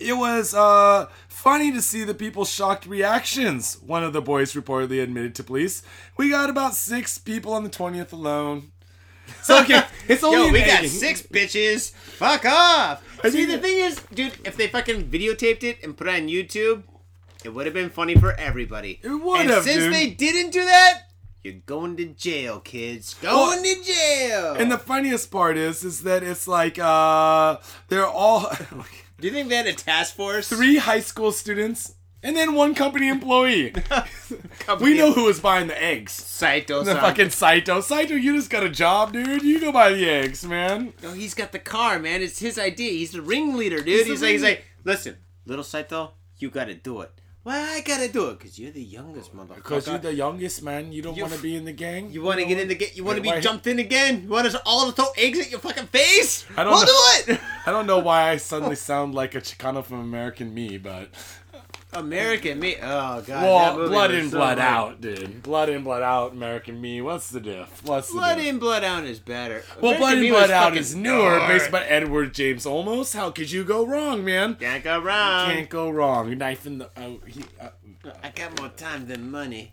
It was uh, funny to see the people's shocked reactions, one of the boys reportedly admitted to police. We got about six people on the twentieth alone. So, okay, it's only Yo, we got six bitches. Fuck off. See, the thing is, dude, if they fucking videotaped it and put it on YouTube, it would have been funny for everybody. It would have, And since dude. they didn't do that, you're going to jail, kids. Going well, to jail. And the funniest part is, is that it's like, uh, they're all... Do you think they had a task force? Three high school students... And then one company employee. company we know who was buying the eggs. Saito. The fucking Saito. Saito, you just got a job, dude. You go buy the eggs, man. No, he's got the car, man. It's his idea. He's the ringleader, dude. He's, he's, like, he's like, listen, little Saito, you got to do it. Well, I got to do it because you're the youngest, motherfucker. Because you're the youngest, man. You don't want to be in the gang. You want to get in the gang. You want to be why? jumped in again. You want us all to throw eggs at your fucking face? I don't we'll know, do it. I don't know why I suddenly sound like a Chicano from American Me, but... American Me. Oh, God. Well, blood in, so blood weird. out, dude. Blood in, blood out, American Me. What's the diff? What's the Blood diff? in, blood out is better. Well, American Blood in, Blood Out is newer, dark. based by Edward James Olmos. How could you go wrong, man? Can't go wrong. You can't go wrong. Knife in the... Oh, he, uh, I got more time than money.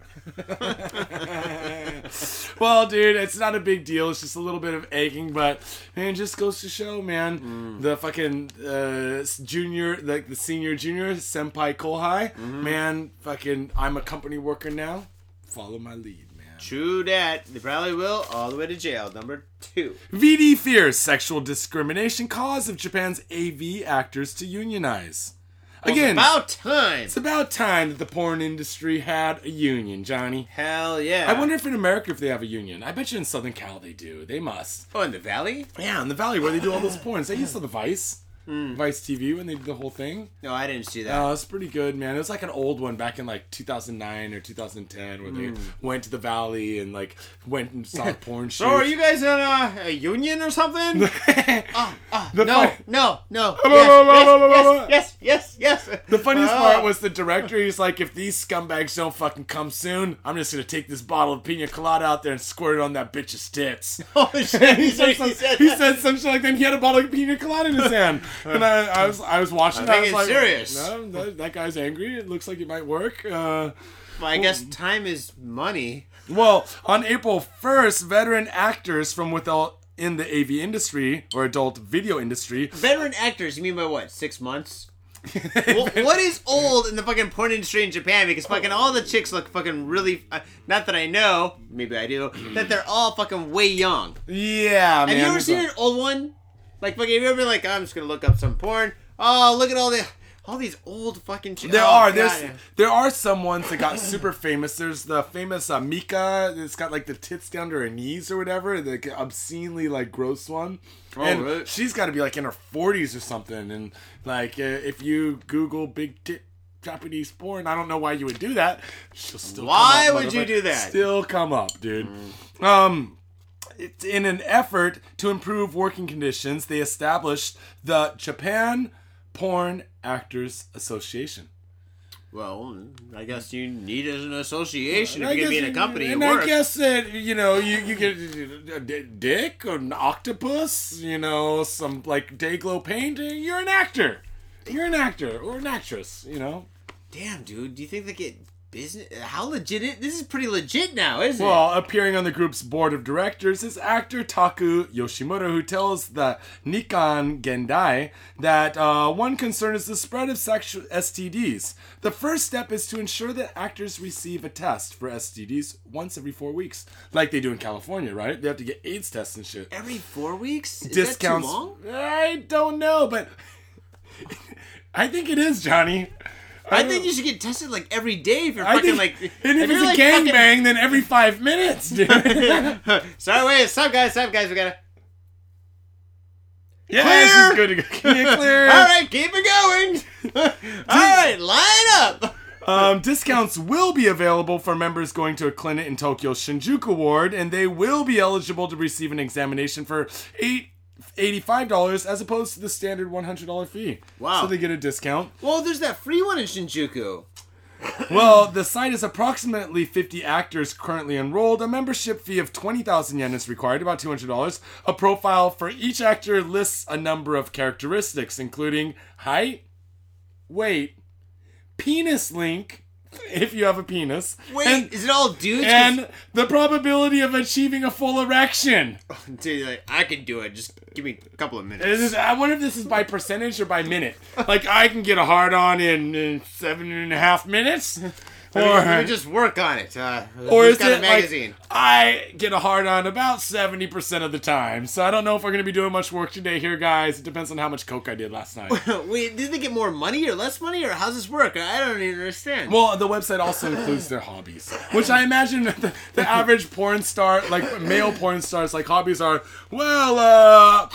Well, dude, it's not a big deal. It's just a little bit of aching, but man, it just goes to show, man. Mm. The fucking uh, junior, like the senior, junior, senpai, kohai, mm-hmm. man. Fucking, I'm a company worker now. Follow my lead, man. True that. They probably will, all the way to jail. Number two. V D fears sexual discrimination cause of Japan's A V actors to unionize. Well, Again, it's about time. It's about time that the porn industry had a union, Johnny. Hell yeah. I wonder if in America if they have a union. I bet you in Southern Cal they do. They must. Oh, in the Valley? Yeah, in the Valley where they do all those porns. They used to the Vice. Mm. Vice T V when they did the whole thing. No, I didn't see that. No, uh, it's pretty good, man. It was like an old one back in like two thousand nine or two thousand ten where mm. they went to the Valley and like went and saw porn shit. So are you guys in a, a union or something? oh, oh, no, fun- no, no, no. Yes, yes, yes, yes, yes. The funniest oh. part was the director. He's like, if these scumbags don't fucking come soon, I'm just going to take this bottle of pina colada out there and squirt it on that bitch's tits. Oh, shit. he, said some, he, said he said some shit like that. He had a bottle of pina colada in his hand. And I, I was, I was watching. I that. think I was it's like, serious. No, that, that guy's angry. It looks like it might work. Uh, well, I guess time is money. Well, on April first, veteran actors from within the A V industry or adult video industry. Veteran actors? You mean by what? Six months? Well, what is old in the fucking porn industry in Japan? Because fucking all the chicks look fucking really... Uh, not that I know. Maybe I do. That they're all fucking way young. Yeah, Have man. Have you ever seen an old one? Like, fucking, have you ever been like, oh, I'm just going to look up some porn? Oh, look at all the, all these old fucking shit. There oh, are. There's, there are some ones that got super famous. There's the famous uh, Mika that's got, like, the tits down to her knees or whatever. The obscenely, like, gross one. Oh, and really? She's got to be, like, in her forties or something. And, like, uh, if you Google big tit Japanese porn, I don't know why you would do that. She'll still Why come up, would you do that? Still come up, dude. Mm. Um... In an effort to improve working conditions, they established the Japan Porn Actors Association. Well, I guess you need an association if you're going to be in a company. And I guess that, you know, you, you get a dick or an octopus, you know, some, like, day-glow paint. You're an actor. You're an actor or an actress, you know. Damn, dude. Do you think they get... Business? How legit is this? Is pretty legit now, isn't it? Well, appearing on the group's board of directors is actor Taku Yoshimura, who tells the Nikkan Gendai that uh, one concern is the spread of sexual S T Ds. The first step is to ensure that actors receive a test for S T Ds once every four weeks, like they do in California, right? They have to get AIDS tests and shit. Every four weeks? Is Discounts. That too long? I don't know, but I think it is, Johnny. I, I think you should get tested like every day if you're I fucking think, like. And if, if it's a like gangbang, fucking... then every five minutes, dude. Sorry, wait, it's up, guys, it's up, guys. We gotta. Yeah, clear. This is good to go. Can you clear? All right, keep it going. All right, line up. Um, discounts will be available for members going to a clinic in Tokyo's Shinjuku Ward, and they will be eligible to receive an examination for eight. eighty-five dollars as opposed to the standard one hundred dollars fee. Wow. So they get a discount. Well, there's that free one in Shinjuku. Well, the site is approximately fifty actors currently enrolled. A membership fee of twenty thousand yen is required, about two hundred dollars. A profile for each actor lists a number of characteristics, including height, weight, penis link, if you have a penis. Wait, and, is it all dudes? And the probability of achieving a full erection. Dude, like, I can do it. Just give me a couple of minutes. Is, I wonder if this is by percentage or by minute. Like, I can get a hard on in, in seven and a half minutes. Or I mean, just work on it. Uh, or is got it a magazine. Like, I get a hard on about seventy percent of the time. So I don't know if we're going to be doing much work today here, guys. It depends on how much coke I did last night. Wait, did they get more money or less money? Or how's this work? I don't even understand. Well, the website also includes their hobbies. Which I imagine the, the average porn star, like male porn stars, like hobbies are, well, uh,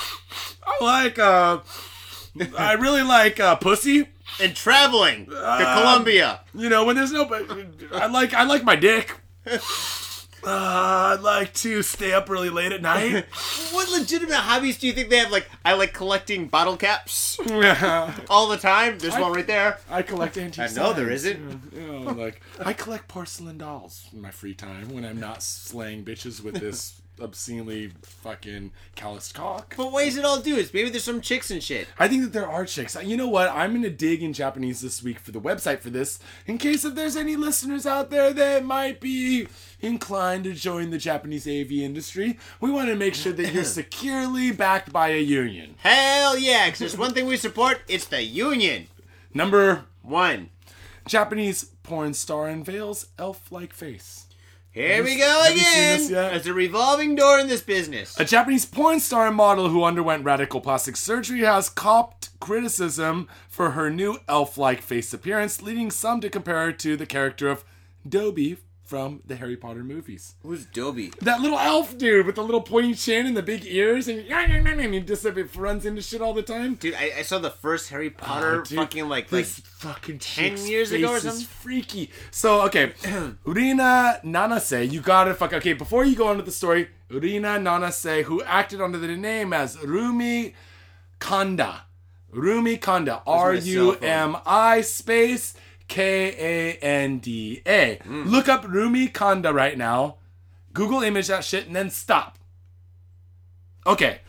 I like, uh, I really like uh, pussy. And traveling to uh, Colombia. You know, when there's no... I like I like my dick. Uh, I'd like to stay up really late at night. What legitimate hobbies do you think they have? Like, I like collecting bottle caps all the time. There's I, one right there. I collect antique signs. I know there isn't. You know, like, I collect porcelain dolls in my free time when I'm not slaying bitches with this... obscenely fucking calloused cock. But why is it all dudes? Maybe there's some chicks and shit. I think that there are chicks. You know what? I'm going to dig in Japanese this week for the website for this, in case if there's any listeners out there that might be inclined to join the Japanese A V industry. We want to make sure that you're securely backed by a union. Hell yeah, because there's one thing we support, it's the union. Number one. Japanese porn star unveils elf-like face. Here we go again! There's a revolving door in this business. A Japanese porn star and model who underwent radical plastic surgery has copped criticism for her new elf-like face appearance, leading some to compare her to the character of Dobby from the Harry Potter movies. Who's Dobby? That little elf dude with the little pointy chin and the big ears, and he just runs into shit all the time. Dude, I, I saw the first Harry Potter oh, dude, fucking like, like fucking ten years ago or something. Is freaky. So okay, Rina Nanase, you gotta fuck. Okay, before you go on to the story, Rina Nanase, who acted under the name as Rumi Kanda, Rumi Kanda, R U M I space. K A N D A. Mm. Look up Rumi Kanda right now. Google image that shit and then stop. Okay.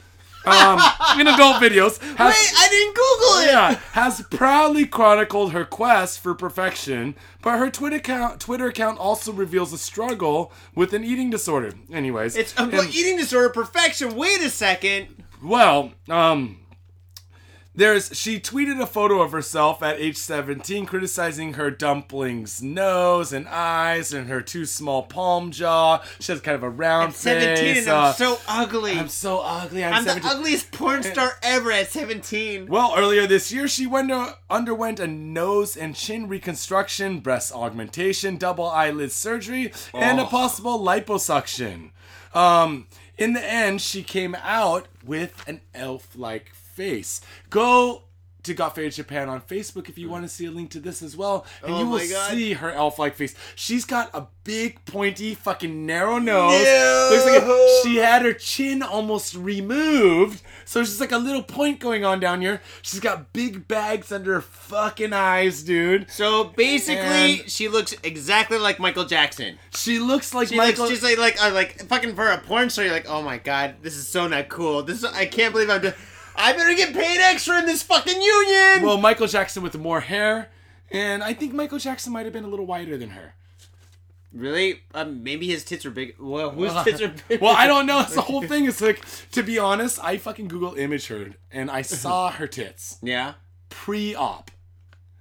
Um, in adult videos. Has, Wait, I didn't Google it! Yeah, has proudly chronicled her quest for perfection, but her Twitter account, Twitter account also reveals a struggle with an eating disorder. Anyways. It's an eating disorder, perfection. Wait a second. Well, um... There's. She tweeted a photo of herself at age seventeen, criticizing her dumpling's nose and eyes and her too small palm jaw. She has kind of a round at seventeen face. seventeen and uh, I'm so ugly. I'm so ugly. I'm, I'm the ugliest porn star ever at seventeen. Well, earlier this year, she went to, underwent a nose and chin reconstruction, breast augmentation, double eyelid surgery, oh. and a possible liposuction. Um, in the end, she came out with an elf-like face. Face. Go to Got Faded Japan on Facebook if you want to see a link to this as well, and oh you will see her elf-like face. She's got a big, pointy, fucking narrow nose. No. Looks like a, she had her chin almost removed, so it's just like a little point going on down here. She's got big bags under her fucking eyes, dude. So basically, and she looks exactly like Michael Jackson. She looks like she Michael. Looks, she's like like, uh, like fucking for a porn star. You're like, oh my god, this is so not cool. This is, I can't believe I'm doing. I better get paid extra in this fucking union! Well, Michael Jackson with more hair. And I think Michael Jackson might have been a little whiter than her. Really? Um, maybe his tits are big. Well, whose uh, tits are big? Well, I don't know. It's the whole thing. It's like, to be honest, I fucking Google image her. And I saw her tits. Yeah? Pre-op.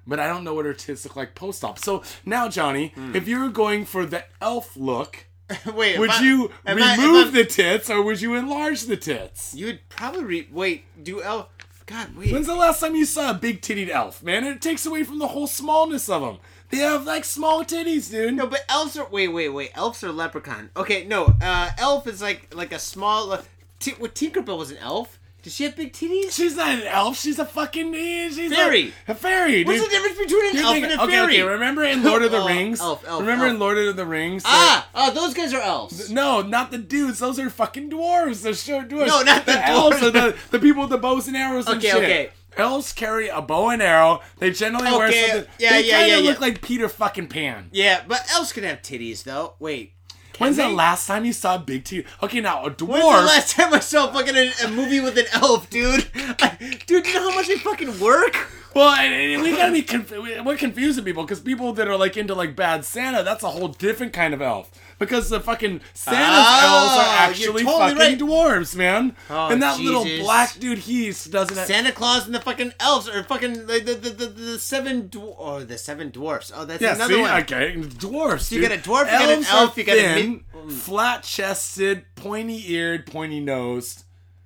But I don't know what her tits look like post-op. So, now, Johnny, hmm. if you were going for the elf look... Wait, would I, you remove I, the tits or would you enlarge the tits? You would probably re- wait. Do elf? God, wait. When's the last time you saw a big tittied elf, man? It takes away from the whole smallness of them. They have like small titties, dude. No, but elves are wait, wait, wait. Elves are leprechaun. Okay, no. Uh, elf is like like a small. Uh, t- what Tinkerbell was an elf. Does she have big titties? She's not an elf. She's a fucking... She's fairy. Like a fairy, dude. What's the difference between an dude, elf like, and a okay, fairy? Okay, remember in Lord of the oh, Rings? Elf, elf, Remember elf. in Lord of the Rings? Ah! Oh, those guys are elves. Th- no, not the dudes. Those are fucking dwarves. They're sure dwarves. No, not the, the dwarves. Elves are the, the people with the bows and arrows okay, and shit. Okay, okay. Elves carry a bow and arrow. They generally okay, wear something... Yeah, they yeah, kind of yeah, look yeah. like Peter fucking Pan. Yeah, but elves can have titties, though. Wait. Can When's they? the last time you saw a big T? Okay, now, a dwarf... When's the last time I saw fucking a, a movie with an elf, dude? I, dude, you know how much they fucking work? Well, and, and we gotta be conf- we're confusing people, because people that are like into like Bad Santa, that's a whole different kind of elf, because the fucking Santa's oh, elves are actually totally fucking right. dwarves, man. Oh, and that Jesus. Little black dude, he doesn't. Have- Santa Claus and the fucking elves are fucking like, the, the the the seven dwar- oh, the seven dwarfs. Oh, that's yeah, another see? One. Okay, dwarfs. So you got a dwarf, elves you got an elf, you got thin, a mid- flat chested, pointy eared, pointy nosed.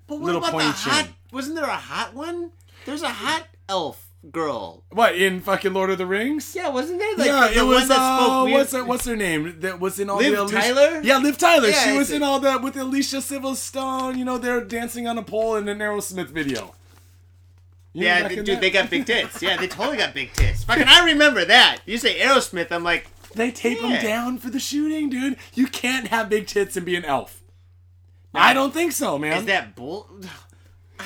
But what little about pointy the hot? Chin. Wasn't there a hot one? There's a hot elf girl. What, in fucking Lord of the Rings? Yeah, wasn't there? Like, yeah, the, the it was, one that spoke uh, weird. What's her, what's her name? That was in all Liv the Alicia... Tyler? Yeah, Liv Tyler. Yeah, she was in all that with Alicia Silverstone. You know, they're dancing on a pole in an Aerosmith video. You yeah, they, dude, that? They got big tits. Yeah, they totally got big tits. Fucking, I remember that. You say Aerosmith, I'm like... They tape yeah. them down for the shooting, dude. You can't have big tits and be an elf. No, I don't think so, man. Is that bull...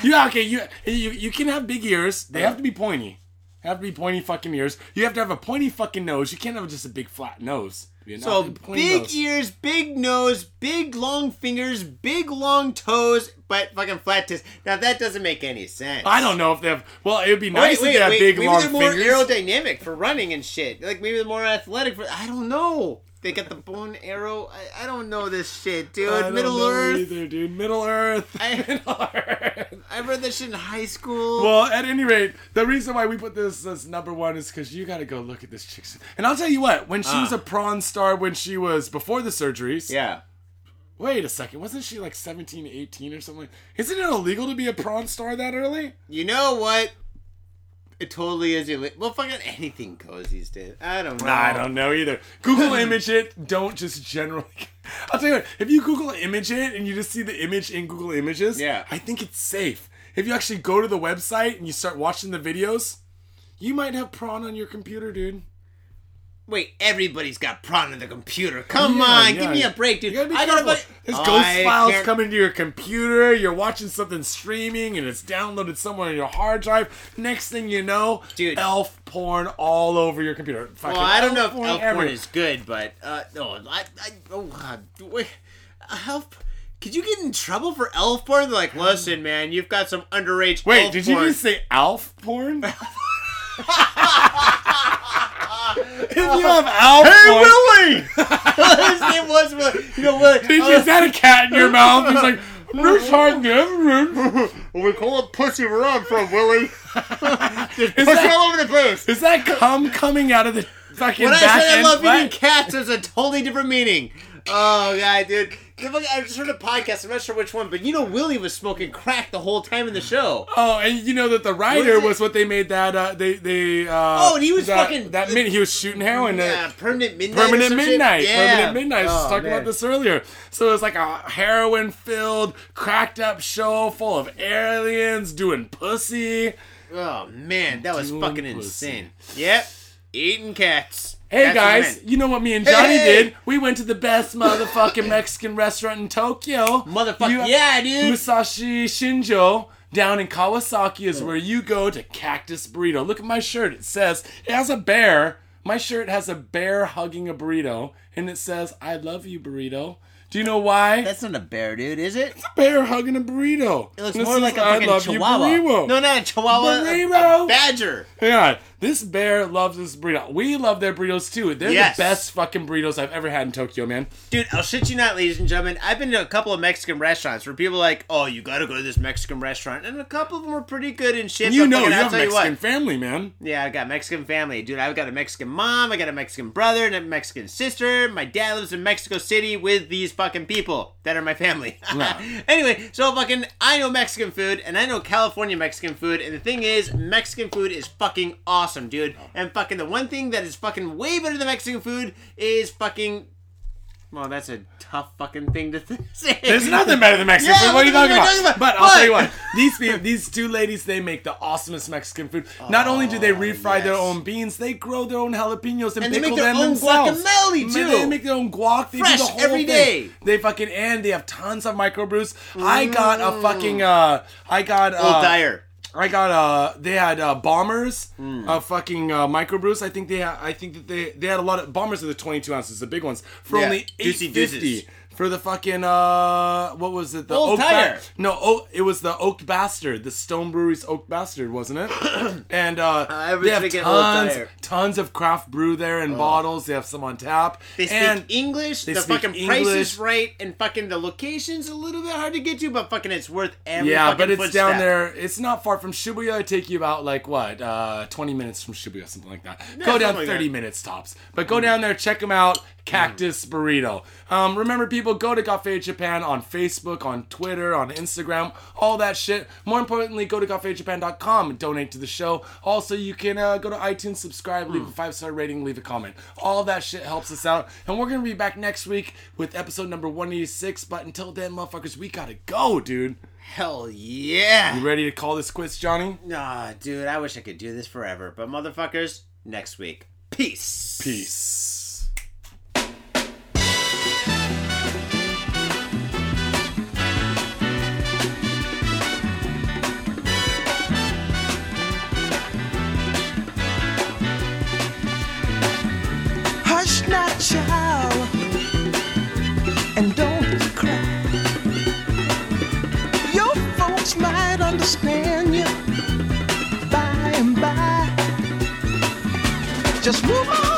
You okay? You, you you can have big ears. They have to be pointy. Have to be pointy fucking ears. You have to have a pointy fucking nose. You can't have just a big flat nose. You know? So big nose. Ears, big nose, big long fingers, big long toes, but fucking flat tits. Now that doesn't make any sense. I don't know if they have. Well, it would be nice wait, wait, if they have wait, big maybe long fingers. Maybe they're more aerodynamic for running and shit. Like maybe they're more athletic for. I don't know. They got the bone arrow. I, I don't know this shit, dude. I don't Middle know Earth. Either, dude. Middle Earth. I, Middle Earth. I read this shit in high school. Well, at any rate, the reason why we put this as number one is because you got to go look at this chick. And I'll tell you what, when she uh. was a prawn star, when she was before the surgeries. Yeah. Wait a second, wasn't she like seventeen, eighteen or something? Isn't it illegal to be a prawn star that early? You know what? It totally is illegal. Well, fucking anything goes these days. I don't know. Nah, I don't know either. Google image it. Don't just generally... I'll tell you what. If you Google image it and you just see the image in Google Images, yeah. I think it's safe. If you actually go to the website and you start watching the videos, you might have prawn on your computer, dude. Wait, everybody's got prawn on their computer. Come yeah, on. Yeah. Give me a break, dude. You gotta be I got about... There's oh, ghost I files can't... coming to your computer. You're watching something streaming, and it's downloaded somewhere on your hard drive. Next thing you know, dude. Elf porn all over your computer. Fucking well, I don't know if porn elf porn is good, but uh, no, I, I, oh God, wait, elf. Could you get in trouble for elf porn? They're like, listen, man, you've got some underage. Wait, elf did porn. You just say elf porn? If you have elf hey, porn. Willie! His name was Willie. You know, Willie. Did you, is that a cat in your mouth? He's like, we call it pussy where I'm from, Willie. There's pussy that, all over the place. Is that cum coming out of the fucking when back When I said I love eating cats, there's a totally different meaning. Oh, God, dude. I just heard a podcast, I'm not sure which one, but you know Willie was smoking crack the whole time in the show. Oh, and you know that the writer what was what they made that, uh, they, they, uh... Oh, and he was that, fucking... That min- he was shooting heroin. Yeah, uh, Permanent Midnight. Permanent Midnight. Yeah. Permanent Midnight. Oh, I was talking man. about this earlier. So it was like a heroin-filled, cracked-up show full of aliens doing pussy. Oh, man, that was doing fucking insane. Pussy. Yep. Eating cats. Hey That's guys, you know what me and Johnny hey. did? We went to the best motherfucking Mexican restaurant in Tokyo. Motherfucking yeah, dude. Musashi Shinjo down in Kawasaki is where you go to Cactus Burrito. Look at my shirt. It says, it has a bear. My shirt has a bear hugging a burrito. And it says, I love you, burrito. Do you know why? That's not a bear, dude, is it? It's a bear hugging a burrito. It looks more like a fucking chihuahua. No, not a chihuahua. Burrito. A, a badger. Yeah, this bear loves this burrito. We love their burritos, too. They're yes. the best fucking burritos I've ever had in Tokyo, man. Dude, I'll shit you not, ladies and gentlemen. I've been to a couple of Mexican restaurants where people are like, oh, you gotta go to this Mexican restaurant. And a couple of them were pretty good and shit. You know, you have a Mexican family, man. Yeah, I got Mexican family. Dude, I've got a Mexican mom, I got a Mexican brother, and a Mexican sister. My dad lives in Mexico City with these fucking people that are my family. Wow. Anyway, so fucking I know Mexican food and I know California Mexican food, and the thing is, Mexican food is fucking awesome, dude. And fucking the one thing that is fucking way better than Mexican food is fucking well, that's a tough fucking thing to th- say. There's nothing better than Mexican yeah, food. What are you talking about? talking about? But I'll but... tell you what, these these two ladies, they make the awesomest Mexican food. Oh, not only do they refry yes. their own beans, they grow their own jalapenos and, and pickle them themselves. And they make their own guacamole, too. They make their own guac. They Fresh do the whole every day. Thing. They fucking, and they have tons of microbrews. Mm. I got a fucking, uh, I got, uh. Old Dyer. I got uh they had uh, bombers, mm. uh fucking uh, microbrews. I think they ha- I think that they they had a lot of bombers are the twenty-two ounces, the big ones for yeah. only eight fifty. for the fucking, uh, what was it? The Old Oak Tire. Ba- no, oh, it was the Oak Bastard, the Stone Brewery's Oak Bastard, wasn't it? And uh, I they have tons, tons of craft brew there in oh. bottles. They have some on tap. They and speak English. They the speak fucking English. Price is right, and fucking the location's a little bit hard to get to, but fucking it's worth every yeah, fucking but it's footstep. Down there. It's not far from Shibuya. It'd take you about, like, what, uh, twenty minutes from Shibuya, something like that. No, go down like thirty minutes tops. But go mm. down there, check them out. Cactus burrito. Um, remember, people, go to Got Faded Japan on Facebook, on Twitter, on Instagram, all that shit. More importantly, go to got faded japan dot com and donate to the show. Also, you can uh, go to iTunes, subscribe, leave a five-star rating, leave a comment. All that shit helps us out. And we're going to be back next week with episode number one eighty-six. But until then, motherfuckers, we gotta go, dude. Hell yeah. You ready to call this quits, Johnny? Nah, dude, I wish I could do this forever. But motherfuckers, next week. Peace. Peace. Child, and don't cry. Your folks might understand you by and by. Just move on.